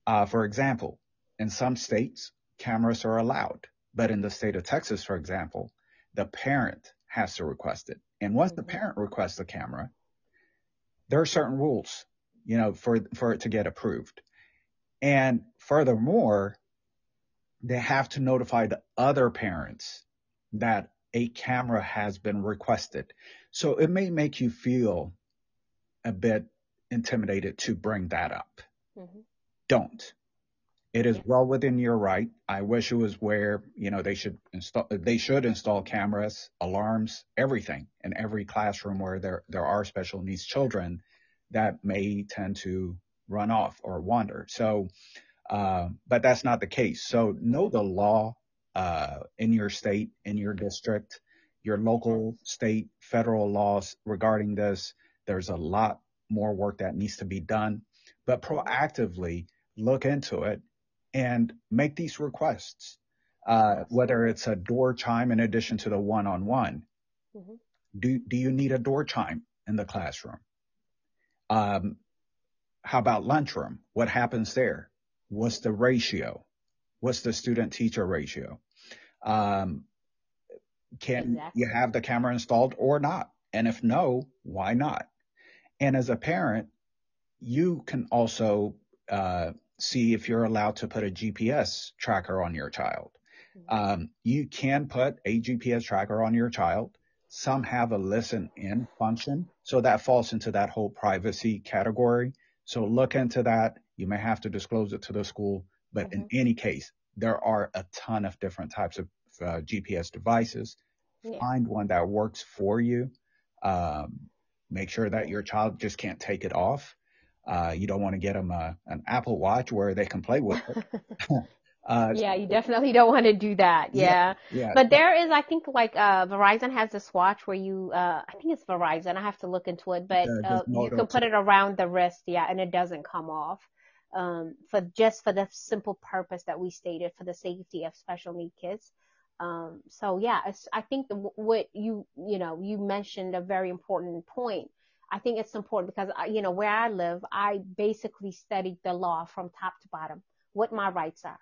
Uh, for example, in some states, cameras are allowed. But in the state of Texas, for example, the parent has to request it. And once mm-hmm. the parent requests a camera, there are certain rules, you know, for, for it to get approved. And furthermore, they have to notify the other parents that a camera has been requested. So it may make you feel a bit intimidated to bring that up. Mm-hmm. Don't. It is well within your right. I wish it was where, you know, they should install, they should install cameras, alarms, everything in every classroom where there, there are special needs children that may tend to run off or wander. So, uh, but that's not the case. So know the law uh, in your state, in your district, your local, state, federal laws regarding this. There's a lot more work that needs to be done, but proactively look into it and make these requests, uh, whether it's a door chime in addition to the one-on-one. Mm-hmm. Do, do you need a door chime in the classroom? Um, how about lunchroom? What happens there? What's the ratio? What's the student-teacher ratio? Um, can exactly. you have the camera installed or not? And if no, why not? And as a parent, you can also uh, see if you're allowed to put a G P S tracker on your child. Mm-hmm. Um, you can put a G P S tracker on your child. Some have a listen in function. So that falls into that whole privacy category. So look into that. You may have to disclose it to the school. But mm-hmm. in any case, there are a ton of different types of uh, G P S devices. Yeah. Find one that works for you. Um, make sure that your child just can't take it off. Uh, you don't want to get them a, an Apple Watch where they can play with it. uh, yeah, you definitely don't want to do that. Yeah. yeah, yeah. But there is, I think, like uh, Verizon has this watch where you, uh, I think it's Verizon. I have to look into it, but uh, you can put it around the wrist. Yeah, and it doesn't come off. Um, for just for the simple purpose that we stated, for the safety of special needs kids. Um, so yeah, it's, I think the, what you, you know, you mentioned a very important point. I think it's important because, you know, where I live, I basically studied the law from top to bottom, what my rights are.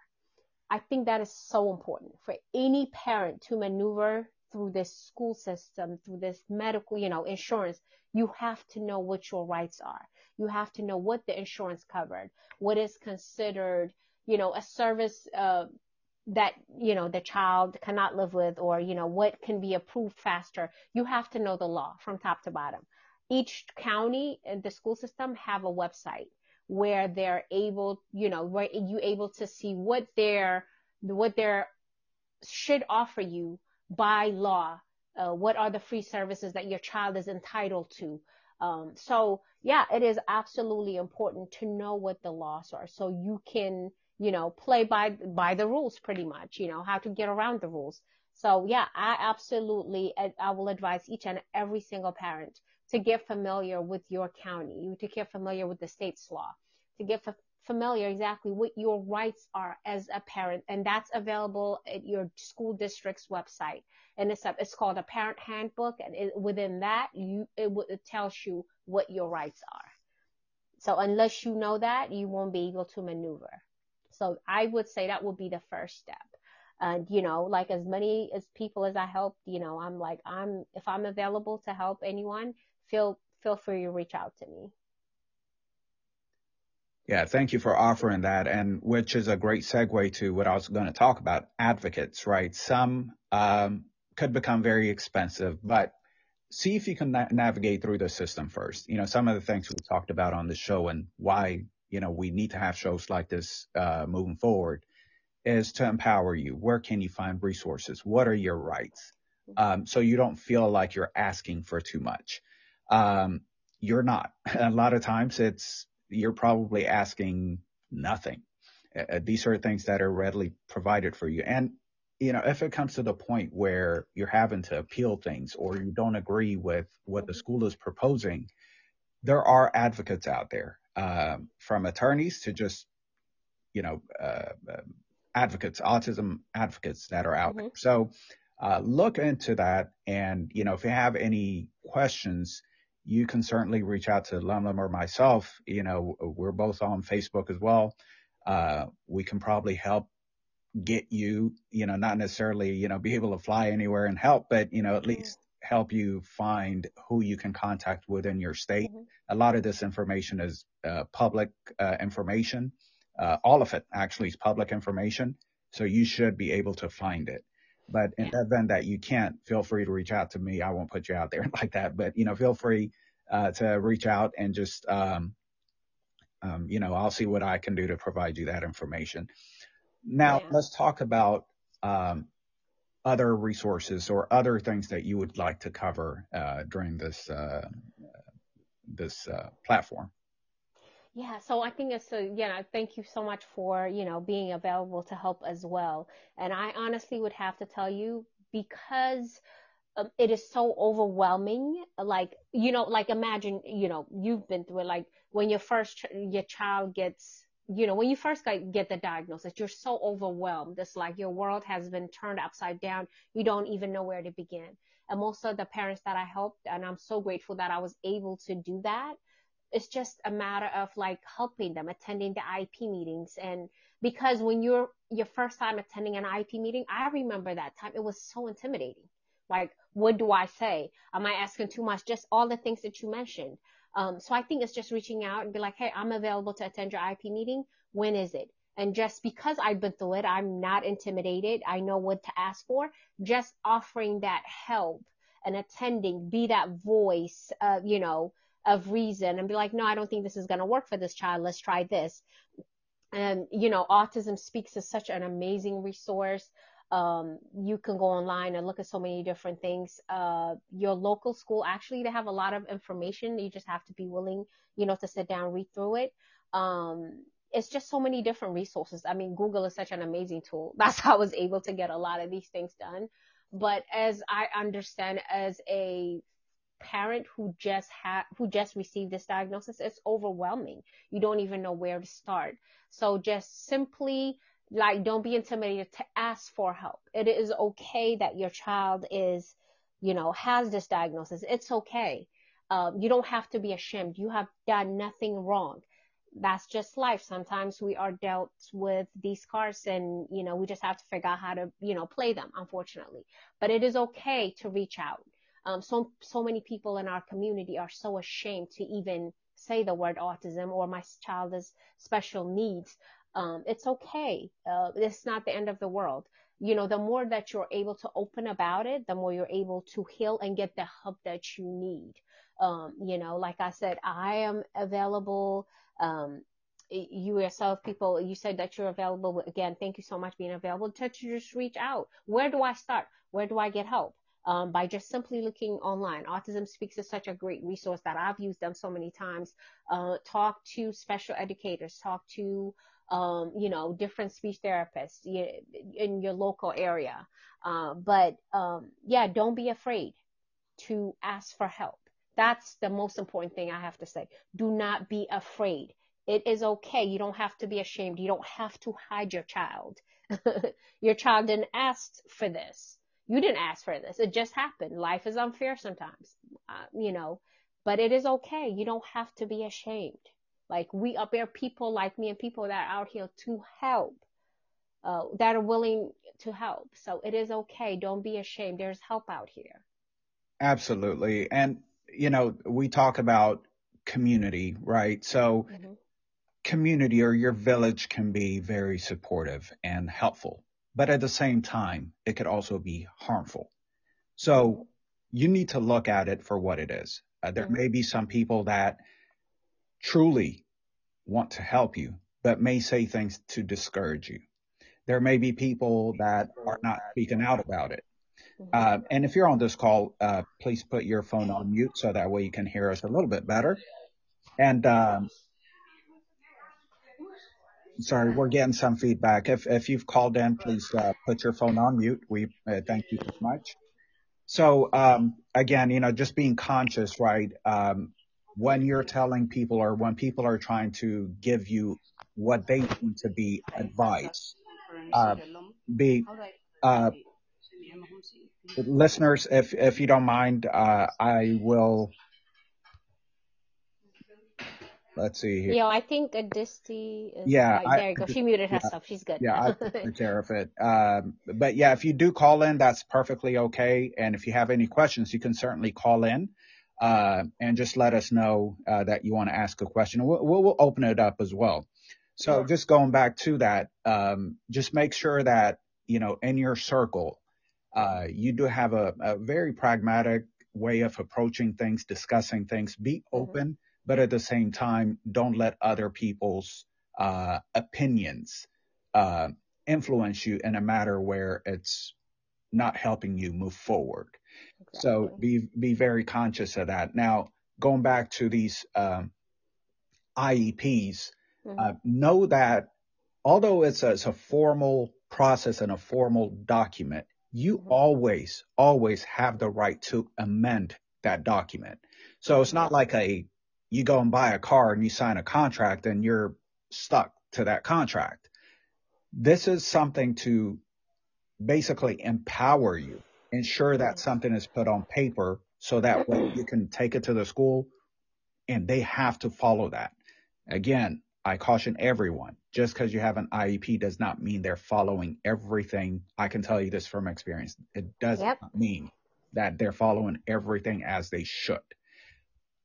I think that is so important for any parent to maneuver through this school system, through this medical, you know, insurance. You have to know what your rights are. You have to know what the insurance covered, what is considered, you know, a service, uh, that, you know, the child cannot live with, or, you know, what can be approved faster. You have to know the law from top to bottom. Each county and the school system have a website where they're able, you know, where you're able to see what their, what their should offer you by law. Uh, what are the free services that your child is entitled to? Um, so yeah, it is absolutely important to know what the laws are so you can, you know, play by, by the rules pretty much, you know, how to get around the rules. So yeah, I absolutely, I will advise each and every single parent to get familiar with your county, to get familiar with the state's law, to get f- familiar exactly what your rights are as a parent. And that's available at your school district's website. And it's, a, it's called a parent handbook. And it, within that, you it, it tells you what your rights are. So unless you know that, you won't be able to maneuver. So I would say that would be the first step. And, you know, like as many as people as I helped, you know, I'm like, I'm, if I'm available to help anyone, feel feel free to reach out to me. Yeah, thank you for offering that, and which is a great segue to what I was going to talk about, advocates, right? Some um, could become very expensive, but see if you can na- navigate through the system first. You know, some of the things we talked about on the show and why, you know, we need to have shows like this uh, moving forward is to empower you. Where can you find resources? What are your rights? Um, so you don't feel like you're asking for too much. Um, you're not. A lot of times it's, you're probably asking nothing. Uh, these are things that are readily provided for you. And, you know, if it comes to the point where you're having to appeal things or you don't agree with what the school is proposing, there are advocates out there, um, from attorneys to just, you know, uh, advocates, autism advocates that are out mm-hmm. there. So uh, look into that. And, you know, if you have any questions, you can certainly reach out to Lemlem or myself. You know, we're both on Facebook as well. Uh, we can probably help get you, you know, not necessarily, you know, be able to fly anywhere and help, but, you know, at least help you find who you can contact within your state. Mm-hmm. A lot of this information is uh, public uh, information. Uh, all of it actually is public information. So you should be able to find it. But in the event that you can't, feel free to reach out to me. I won't put you out there like that, but, you know, feel free uh, to reach out and just, um, um, you know, I'll see what I can do to provide you that information. Now, yeah. let's talk about um, other resources or other things that you would like to cover uh, during this uh, this uh, platform. Yeah, so I think it's, a, you know, thank you so much for, you know, being available to help as well. And I honestly would have to tell you, because um, it is so overwhelming, like, you know, like imagine, you know, you've been through it, like when your first, ch- your child gets, you know, when you first like, get the diagnosis, you're so overwhelmed. It's like your world has been turned upside down. You don't even know where to begin. And most of the parents that I helped, and I'm so grateful that I was able to do that, it's just a matter of like helping them, attending the I E P meetings. And because when you're your first time attending an I E P meeting, I remember that time, it was so intimidating. Like, what do I say? Am I asking too much? Just all the things that you mentioned. Um, so I think it's just reaching out and be like, hey, I'm available to attend your I E P meeting. When is it? And just because I've been through it, I'm not intimidated. I know what to ask for. Just offering that help and attending, be that voice, uh, you know, of reason, and be like, no, I don't think this is going to work for this child. Let's try this. And, you know, Autism Speaks is such an amazing resource. Um, you can go online and look at so many different things. Uh, your local school, actually, they have a lot of information. You just have to be willing, you know, to sit down, read through it. Um, it's just so many different resources. I mean, Google is such an amazing tool. That's how I was able to get a lot of these things done. But as I understand, as a parent who just had who just received this diagnosis, it's overwhelming. You don't even know where to start. So just simply, like, don't be intimidated to ask for help. It is okay that your child is, you know, has this diagnosis. It's okay. Um, you don't have to be ashamed. You have done nothing wrong. That's just life. Sometimes we are dealt with these cards, and, you know, we just have to figure out how to, you know, play them, unfortunately. But it is okay to reach out. Um, so, so many people in our community are so ashamed to even say the word autism or my child has special needs. Um, it's okay. Uh, it's not the end of the world. You know, the more that you're able to open about it, the more you're able to heal and get the help that you need. Um, you know, like I said, I am available. Um, you yourself, people, you said that you're available. Again, thank you so much for being available. To just reach out. Where do I start? Where do I get help? Um, by just simply looking online. Autism Speaks is such a great resource that I've used them so many times. Uh, talk to special educators, talk to, um, you know, different speech therapists in your local area. Uh, but, um, yeah, don't be afraid to ask for help. That's the most important thing I have to say. Do not be afraid. It is okay. You don't have to be ashamed. You don't have to hide your child. Your child didn't ask for this. You didn't ask for this. It just happened. Life is unfair sometimes, uh, you know, but it is okay. You don't have to be ashamed. Like, we up there, people like me and people that are out here to help, uh, that are willing to help. So it is okay. Don't be ashamed. There's help out here. Absolutely. And, you know, we talk about community, right? So mm-hmm. community or your village can be very supportive and helpful. But at the same time, it could also be harmful. So you need to look at it for what it is. Uh, there mm-hmm. may be some people that truly want to help you, but may say things to discourage you. There may be people that are not speaking out about it. Mm-hmm. Uh, and if you're on this call, uh, please put your phone on mute so that way you can hear us a little bit better. And um, Sorry, we're getting some feedback. If if you've called in, please uh, put your phone on mute. We uh, thank you so much. So um, again, you know, just being conscious, right? Um, when you're telling people or when people are trying to give you what they want to be advice, uh, be uh, listeners, if if you don't mind, uh, I will. Let's see here. Yeah, I think Adisti is yeah, right. There I, you go. She muted yeah, herself. She's good. Yeah, I take care of it. Um, but yeah, if you do call in, that's perfectly okay. And if you have any questions, you can certainly call in uh, and just let us know uh, that you want to ask a question. We'll, we'll, we'll open it up as well. So sure. Just going back to that, um, just make sure that, you know, in your circle, uh, you do have a, a very pragmatic way of approaching things, discussing things. Be open. Mm-hmm. But at the same time, don't let other people's uh, opinions uh, influence you in a matter where it's not helping you move forward. Exactly. So be be very conscious of that. Now, going back to these um, I E Ps, mm-hmm. uh, know that although it's a, it's a formal process and a formal document, you mm-hmm. always, always have the right to amend that document. So it's not like a you go and buy a car and you sign a contract and you're stuck to that contract. This is something to basically empower you, ensure that something is put on paper so that way you can take it to the school and they have to follow that. Again, I caution everyone, just because you have an I E P does not mean they're following everything. I can tell you this from experience. It does yep. not mean that they're following everything as they should.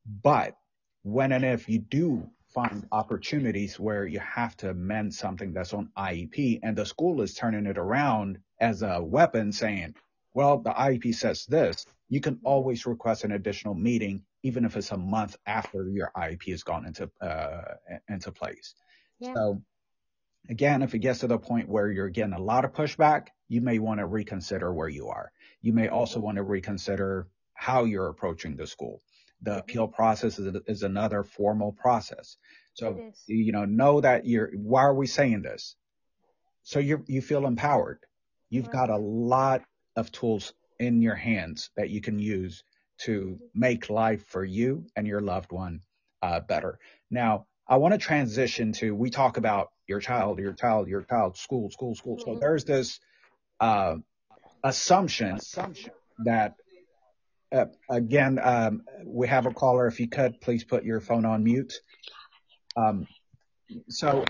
But when and if you do find opportunities where you have to amend something that's on I E P and the school is turning it around as a weapon saying, well, the I E P says this, you can always request an additional meeting, even if it's a month after your I E P has gone into uh, into place. Yeah. So, again, if it gets to the point where you're getting a lot of pushback, you may want to reconsider where you are. You may also want to reconsider how you're approaching the school. The appeal process is, is another formal process. So, you know, know that you're, why are we saying this? So you you feel empowered. You've right. got a lot of tools in your hands that you can use to make life for you and your loved one uh, better. Now, I want to transition to, we talk about your child, your child, your child, school, school, school. Mm-hmm. So there's this uh, assumption, assumption that Uh, again, um, we have a caller. If you could, please put your phone on mute. Um, so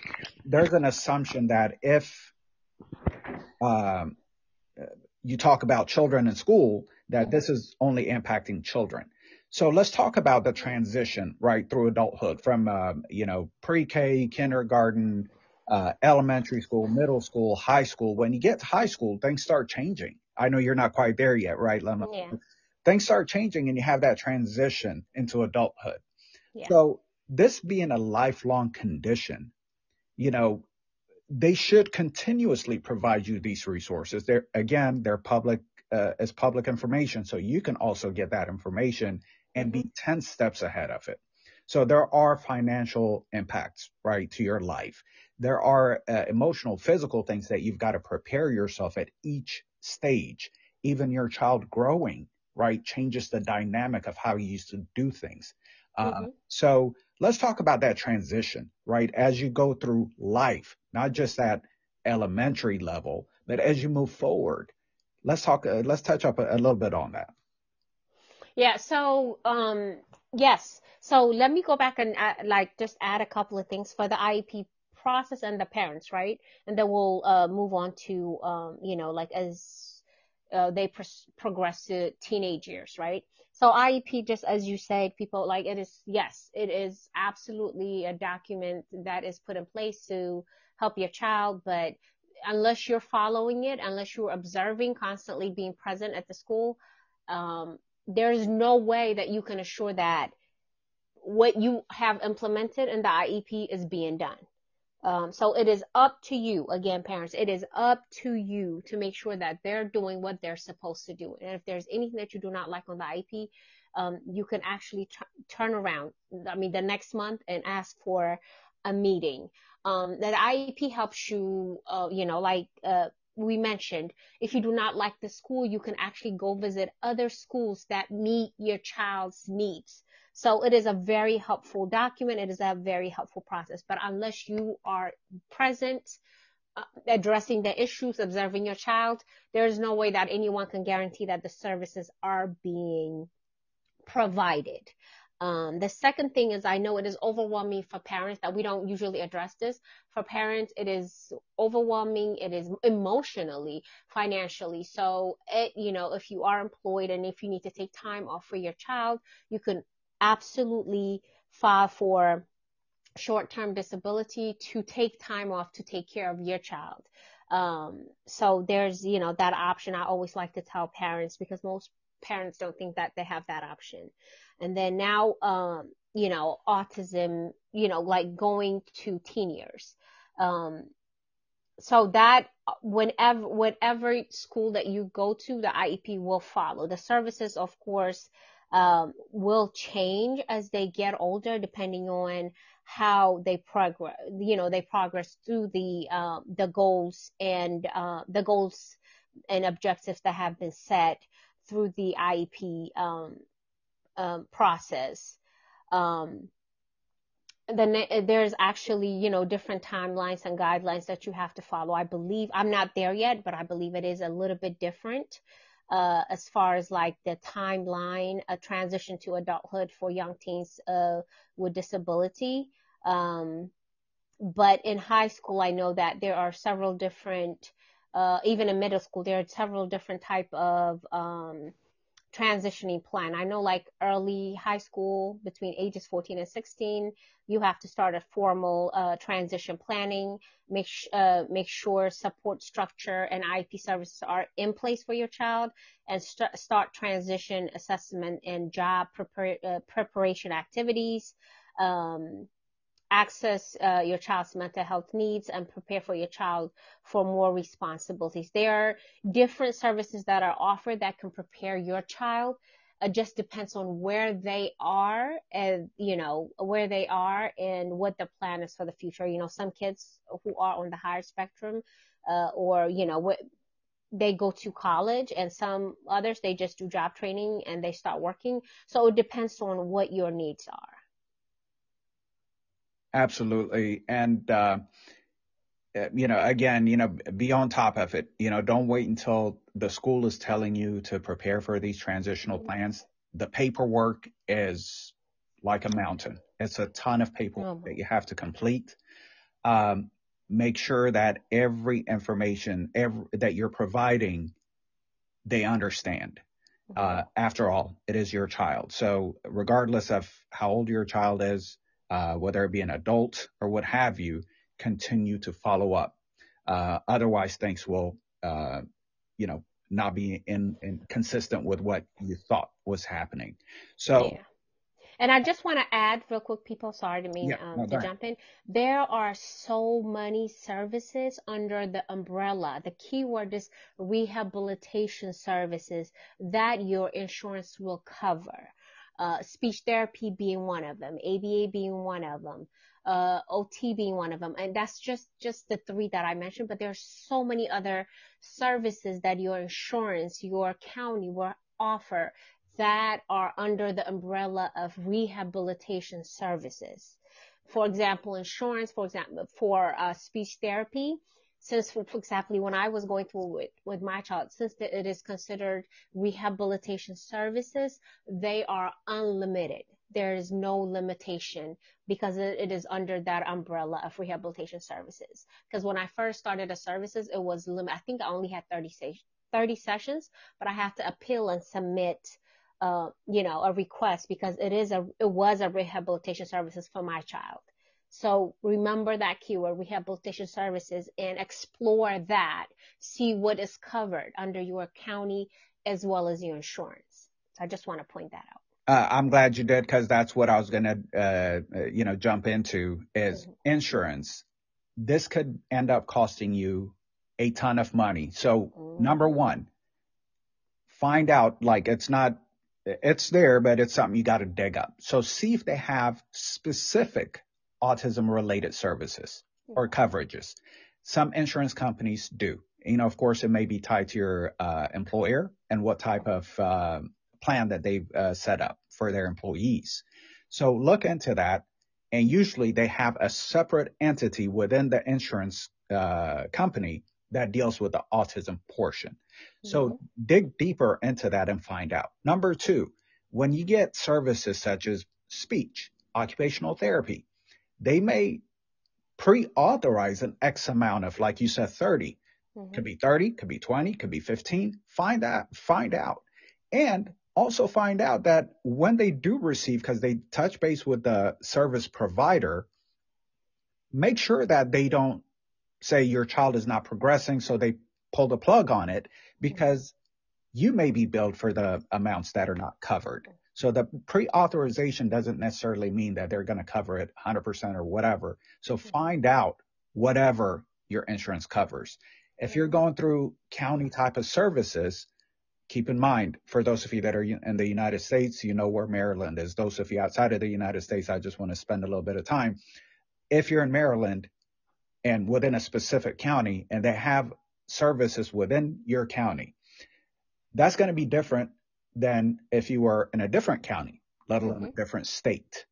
there's an assumption that if um, you talk about children in school, that this is only impacting children. So let's talk about the transition right through adulthood from, um, you know, pre-K, kindergarten, uh, elementary school, middle school, high school. When you get to high school, things start changing. I know you're not quite there yet, right, Lemma? Yeah. Things start changing and you have that transition into adulthood. Yeah. So this being a lifelong condition, you know, they should continuously provide you these resources. They're, again, they're public, uh, as public information. So you can also get that information and be ten steps ahead of it. So there are financial impacts, right, to your life. There are uh, emotional, physical things that you've got to prepare yourself at each stage, even your child growing. Right, changes the dynamic of how you used to do things. Mm-hmm. Um, so let's talk about that transition, right? As you go through life, not just that elementary level, but as you move forward, let's talk, uh, let's touch up a, a little bit on that. Yeah. So, um, yes. So let me go back and uh, like just add a couple of things for the I E P process and the parents, right? And then we'll uh, move on to, um, you know, like as Uh, they pro- progress to teenage years, right? So I E P, just as you said, people like it is, yes, it is absolutely a document that is put in place to help your child. But unless you're following it, unless you're observing, constantly being present at the school, um, there's no way that you can assure that what you have implemented in the I E P is being done. Um, so it is up to you, again, parents, it is up to you to make sure that they're doing what they're supposed to do. And if there's anything that you do not like on the I E P, um, you can actually t- turn around, I mean, the next month and ask for a meeting. Um, that I E P helps you, uh, you know, like, uh, we mentioned, if you do not like the school, you can actually go visit other schools that meet your child's needs. So it is a very helpful document. It is a very helpful process. But unless you are present, uh, addressing the issues, observing your child, there is no way that anyone can guarantee that the services are being provided. Um, the second thing is, I know it is overwhelming for parents that we don't usually address this. For parents, it is overwhelming. It is emotionally, financially. So, it, you know, if you are employed and if you need to take time off for your child, you can absolutely file for short-term disability to take time off to take care of your child. Um, so there's, you know, that option. I always like to tell parents because most parents don't think that they have that option. And then now, um, you know, autism, you know, like going to teen years. Um, so that whenever, whatever school that you go to, the I E P will follow. The services, of course, um, will change as they get older, depending on how they progress, you know, they progress through the, um, uh, the goals and, uh, the goals and objectives that have been set through the I E P um, um, process. Um, the, there's actually, you know, different timelines and guidelines that you have to follow. I believe, I'm not there yet, but I believe it is a little bit different uh, as far as like the timeline, a transition to adulthood for young teens uh, with disability. Um, but in high school, I know that there are several different Uh, even in middle school, there are several different type of um, transitioning plan. I know like early high school, between ages fourteen and sixteen, you have to start a formal uh, transition planning, make, sh- uh, make sure support structure and I E P services are in place for your child, and st- start transition assessment and job prepar- uh, preparation activities. Um, access uh, your child's mental health needs and prepare for your child for more responsibilities. There are different services that are offered that can prepare your child. It just depends on where they are and, you know, where they are and what the plan is for the future. You know, some kids who are on the higher spectrum uh, or, you know, they go to college, and some others, they just do job training and they start working. So it depends on what your needs are. Absolutely. And, uh, you know, again, you know, be on top of it. You know, don't wait until the school is telling you to prepare for these transitional plans. The paperwork is like a mountain. It's a ton of paperwork oh. that you have to complete. Um, make sure that every information every, that you're providing, they understand. Uh, after all, it is your child. So regardless of how old your child is, Uh, whether it be an adult or what have you, continue to follow up. Uh, otherwise, things will, uh, you know, not be in, in consistent with what you thought was happening. So, yeah. And I just want to add real quick, people, sorry to mean yeah, um, to jump in. There are so many services under the umbrella. The keyword is rehabilitation services that your insurance will cover. Uh, speech therapy being one of them, A B A being one of them, uh, O T being one of them. And that's just, just the three that I mentioned, but there are so many other services that your insurance, your county will offer that are under the umbrella of rehabilitation services. For example, insurance, for example, for uh, speech therapy, since, for example, when I was going through with, with my child, since the, it is considered rehabilitation services, they are unlimited. There is no limitation because it, it is under that umbrella of rehabilitation services. Because when I first started the services, it was limit. I think I only had thirty, se- thirty sessions, but I have to appeal and submit, uh, you know, a request because it is a it was a rehabilitation services for my child. So remember that keyword, rehabilitation services, and explore that. See what is covered under your county as well as your insurance. So I just want to point that out. Uh, I'm glad you did, because that's what I was going to, uh, you know, jump into is mm-hmm. insurance. This could end up costing you a ton of money. So mm-hmm. number one, find out, like, it's not, it's there, but it's something you got to dig up. So see if they have specific autism related services. or coverages. Some insurance companies do. You know, of course, it may be tied to your uh, employer and what type of uh, plan that they've uh, set up for their employees. So look into that. And usually they have a separate entity within the insurance uh, company that deals with the autism portion. Mm-hmm. So dig deeper into that and find out. Number two, when you get services such as speech, occupational therapy, they may pre-authorize an X amount of, like you said, thirty. Mm-hmm. Could be thirty, could be twenty, could be fifteen. Find that, find out. And also find out that when they do receive, because they touch base with the service provider, make sure that they don't say your child is not progressing, so they pull the plug on it, because you may be billed for the amounts that are not covered. So the pre-authorization doesn't necessarily mean that they're going to cover it one hundred percent or whatever. So find out whatever your insurance covers. If you're going through county type of services, keep in mind, for those of you that are in the United States, you know where Maryland is. Those of you outside of the United States, I just want to spend a little bit of time. If you're in Maryland and within a specific county and they have services within your county, that's going to be different than if you were in a different county, let alone mm-hmm. a different state.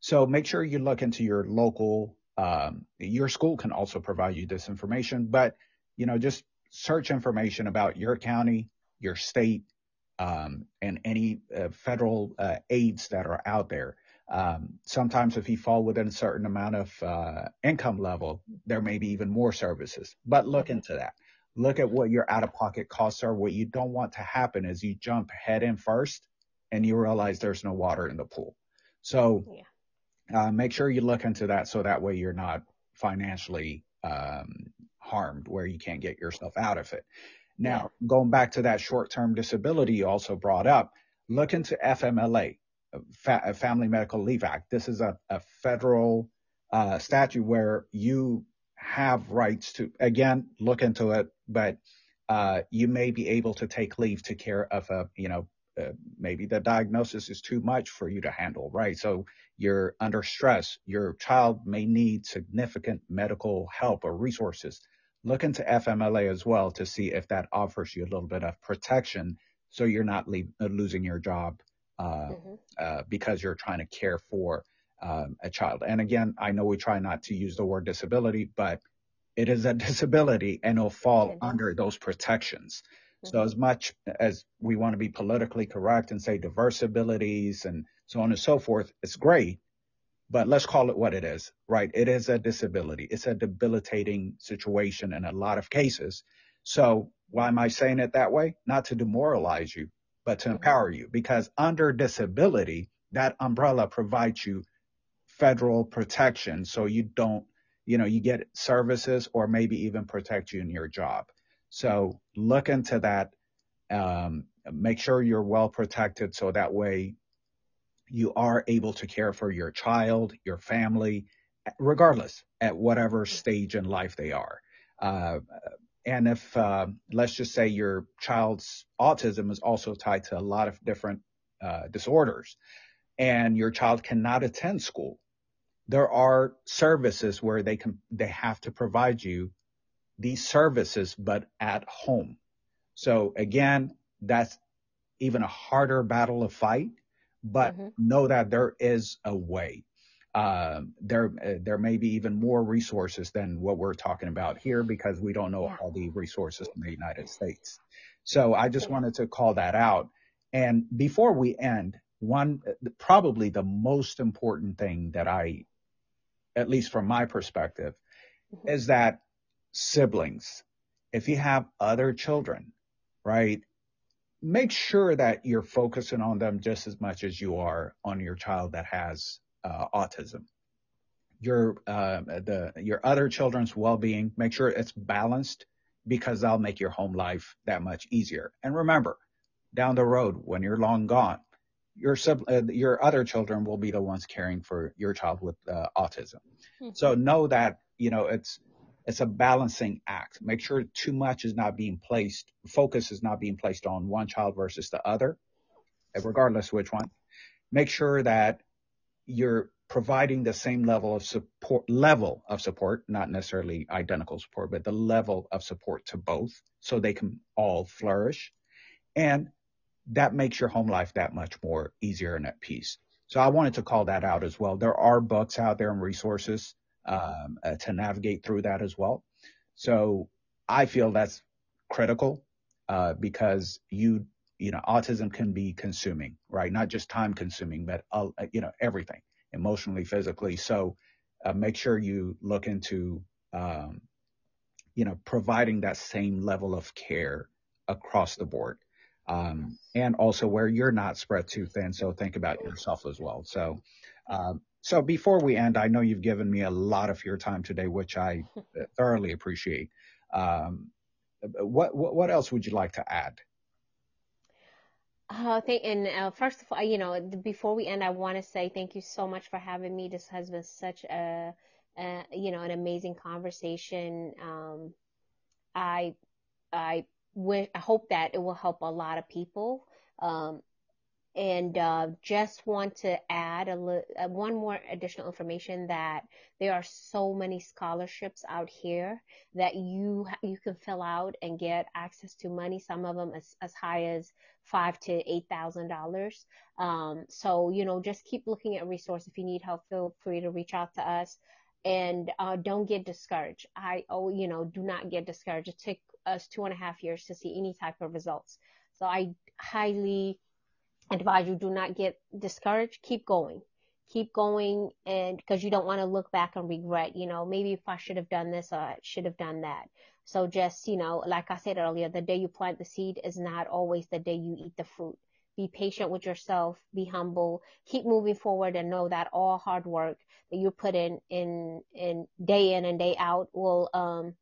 So make sure you look into your local, um, your school can also provide you this information, but, you know, just search information about your county, your state, um, and any uh, federal uh, aids that are out there. Um, sometimes if you fall within a certain amount of uh, income level, there may be even more services, but look into that. Look at what your out-of-pocket costs are. What you don't want to happen is you jump head in first and you realize there's no water in the pool. So yeah. uh, make sure you look into that so that way you're not financially um, harmed where you can't get yourself out of it. Now, going back to that short-term disability you also brought up, look into F M L A, Fa- Family Medical Leave Act. This is a, a federal uh, statute where you have rights to, again, look into it, but uh, you may be able to take leave to care of a, you know, uh, maybe the diagnosis is too much for you to handle, right? So you're under stress. Your child may need significant medical help or resources. Look into F M L A as well to see if that offers you a little bit of protection so you're not leave, uh, losing your job uh, mm-hmm. uh, because you're trying to care for um, a child. And again, I know we try not to use the word disability, but it is a disability and it'll fall mm-hmm. under those protections. Mm-hmm. So as much as we want to be politically correct and say diverse abilities and so on and so forth, it's great. But let's call it what it is, right? It is a disability. It's a debilitating situation in a lot of cases. So why am I saying it that way? Not to demoralize you, but to empower you. Because under disability, that umbrella provides you federal protection. So you don't, you know, you get services or maybe even protect you in your job. So look into that. Um, make sure you're well protected so that way you are able to care for your child, your family, regardless at whatever stage in life they are. Uh, and if, uh, let's just say your child's autism is also tied to a lot of different uh, disorders and your child cannot attend school, there are services where they can, they have to provide you these services, but at home. So again, that's even a harder battle to fight. But mm-hmm. know that there is a way. Um, there, uh, there may be even more resources than what we're talking about here because we don't know yeah. all the resources in the United States. So I just yeah. wanted to call that out. And before we end, one probably the most important thing that I, at least from my perspective, mm-hmm. is that siblings, if you have other children, right? Make sure that you're focusing on them just as much as you are on your child that has uh, autism. Your uh, the your other children's well-being, make sure it's balanced because that'll make your home life that much easier. And remember, down the road when you're long gone, your sub, uh, your other children will be the ones caring for your child with uh, autism. Mm-hmm. So know that, you know, it's It's a balancing act. Make sure too much is not being placed, focus is not being placed on one child versus the other, regardless which one. Make sure that you're providing the same level of support, level of support, not necessarily identical support, but the level of support to both so they can all flourish. And that makes your home life that much more easier and at peace. So I wanted to call that out as well. There are books out there and resources um, uh, to navigate through that as well. So I feel that's critical uh, because you, you know, autism can be consuming, right? Not just time consuming, but, uh, you know, everything, emotionally, physically. So uh, make sure you look into, um, you know, providing that same level of care across the board. Um, and also where you're not spread too thin. So think about yourself as well. So, um, so before we end, I know you've given me a lot of your time today, which I thoroughly appreciate. Um, what, what, what else would you like to add? Uh, thank, and uh, first of all, you know, before we end, I want to say thank you so much for having me. This has been such a, a you know, an amazing conversation. Um, I, I, I hope that it will help a lot of people. Um, and uh, just want to add a li- one more additional information that there are so many scholarships out here that you you can fill out and get access to money, some of them as, as high as five thousand to eight thousand dollars. Um, so, you know, just keep looking at resources. If you need help, feel free to reach out to us. And uh, don't get discouraged. I, oh, you know, do not get discouraged. It took us two and a half years to see any type of results. So I highly advise you, do not get discouraged. Keep going, keep going. And because you don't want to look back and regret, you know, maybe if I should have done this, or I should have done that. So just, you know, like I said earlier, the day you plant the seed is not always the day you eat the fruit. Be patient with yourself, be humble, keep moving forward, and know that all hard work that you put in, in, in day in and day out will, um,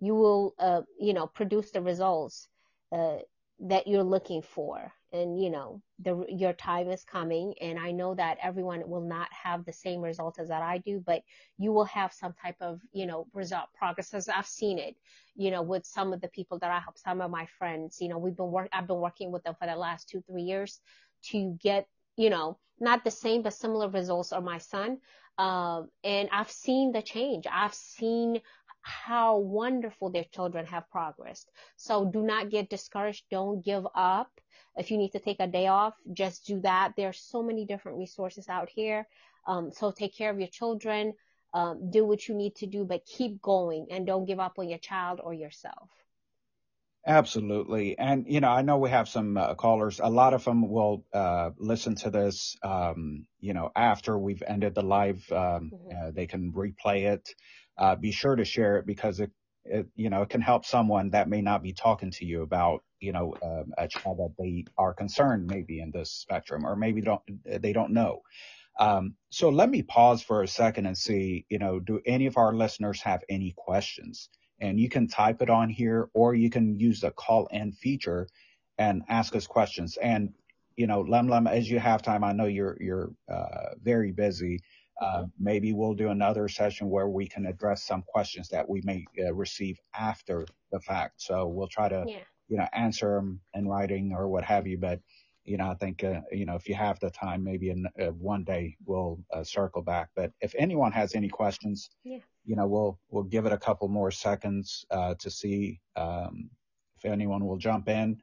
you will, uh, you know, produce the results, uh, that you're looking for. And, you know, the, your time is coming. And I know that everyone will not have the same results as that I do, but you will have some type of, you know, result progress, as I've seen it, you know, with some of the people that I help, some of my friends, you know, we've been work, I've been working with them for the last two, three years to get, you know, not the same, but similar results are my son. Um, and I've seen the change. I've seen how wonderful their children have progressed. So do not get discouraged. Don't give up. If you need to take a day off, just do that. There are so many different resources out here. Um, so take care of your children. Um, do what you need to do, but keep going and don't give up on your child or yourself. Absolutely. And, you know, I know we have some uh, callers. A lot of them will uh, listen to this, um, you know, after we've ended the live. Um, mm-hmm. uh, they can replay it. Uh, be sure to share it because it, it, you know, it can help someone that may not be talking to you about, you know, um, a child that they are concerned maybe in this spectrum, or maybe don't they don't know. Um, so let me pause for a second and see, you know, do any of our listeners have any questions? And you can type it on here, or you can use the call-in feature and ask us questions. And, you know, Lem Lem, as you have time, I know you're you're uh, very busy. Uh, maybe we'll do another session where we can address some questions that we may uh, receive after the fact. So we'll try to, yeah. you know, answer them in writing or what have you. But, you know, I think, uh, you know, if you have the time, maybe in uh, one day we'll uh, circle back. But if anyone has any questions, yeah. you know, we'll we'll give it a couple more seconds uh, to see um, if anyone will jump in.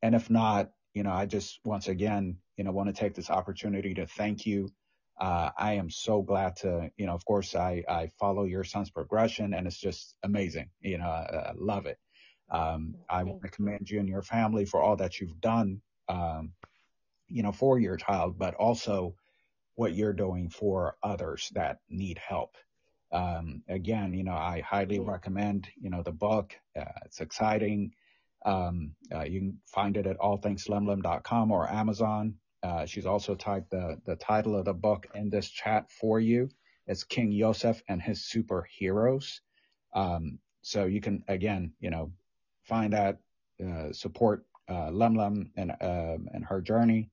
And if not, you know, I just once again, you know, want to take this opportunity to thank you. Uh, I am so glad to, you know, of course, I, I follow your son's progression, and it's just amazing. You know, I, I love it. Um, I want to commend you and your family for all that you've done, um, you know, for your child, but also what you're doing for others that need help. Um, again, you know, I highly yeah. recommend, you know, the book. Uh, it's exciting. Um, uh, you can find it at all things lem lem dot com or Amazon. Uh, she's also typed the, the title of the book in this chat for you. It's King Yosef and His Superheroes. Um, so you can, again, you know, find that, uh, support uh, Lem Lem and, uh, and her journey.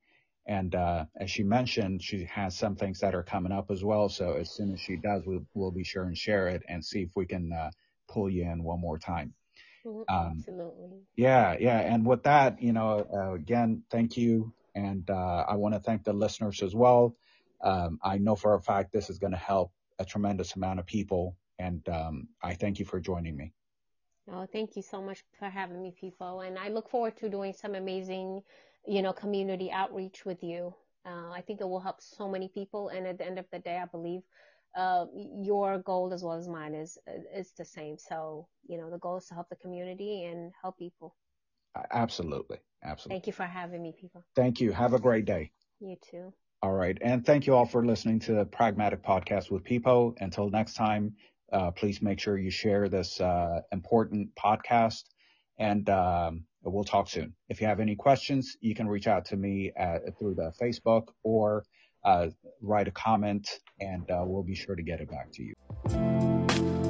And uh, as she mentioned, she has some things that are coming up as well. So as soon as she does, we'll, we'll be sure and share it and see if we can uh, pull you in one more time. Um, Absolutely. Yeah, yeah. And with that, you know, uh, again, thank you. And uh, I want to thank the listeners as well. Um, I know for a fact this is going to help a tremendous amount of people. And um, I thank you for joining me. Oh, thank you so much for having me, Pifo. And I look forward to doing some amazing, you know, community outreach with you. Uh, I think it will help so many people. And at the end of the day, I believe uh, your goal as well as mine is, is the same. So, you know, the goal is to help the community and help people. Absolutely. Absolutely. Thank you for having me, Pifo. Thank you. Have a great day. You too. All right. And thank you all for listening to the Pragmatic Podcast with Pifo. Until next time, uh, please make sure you share this uh, important podcast, and um, we'll talk soon. If you have any questions, you can reach out to me at, through the Facebook, or uh, write a comment, and uh, we'll be sure to get it back to you.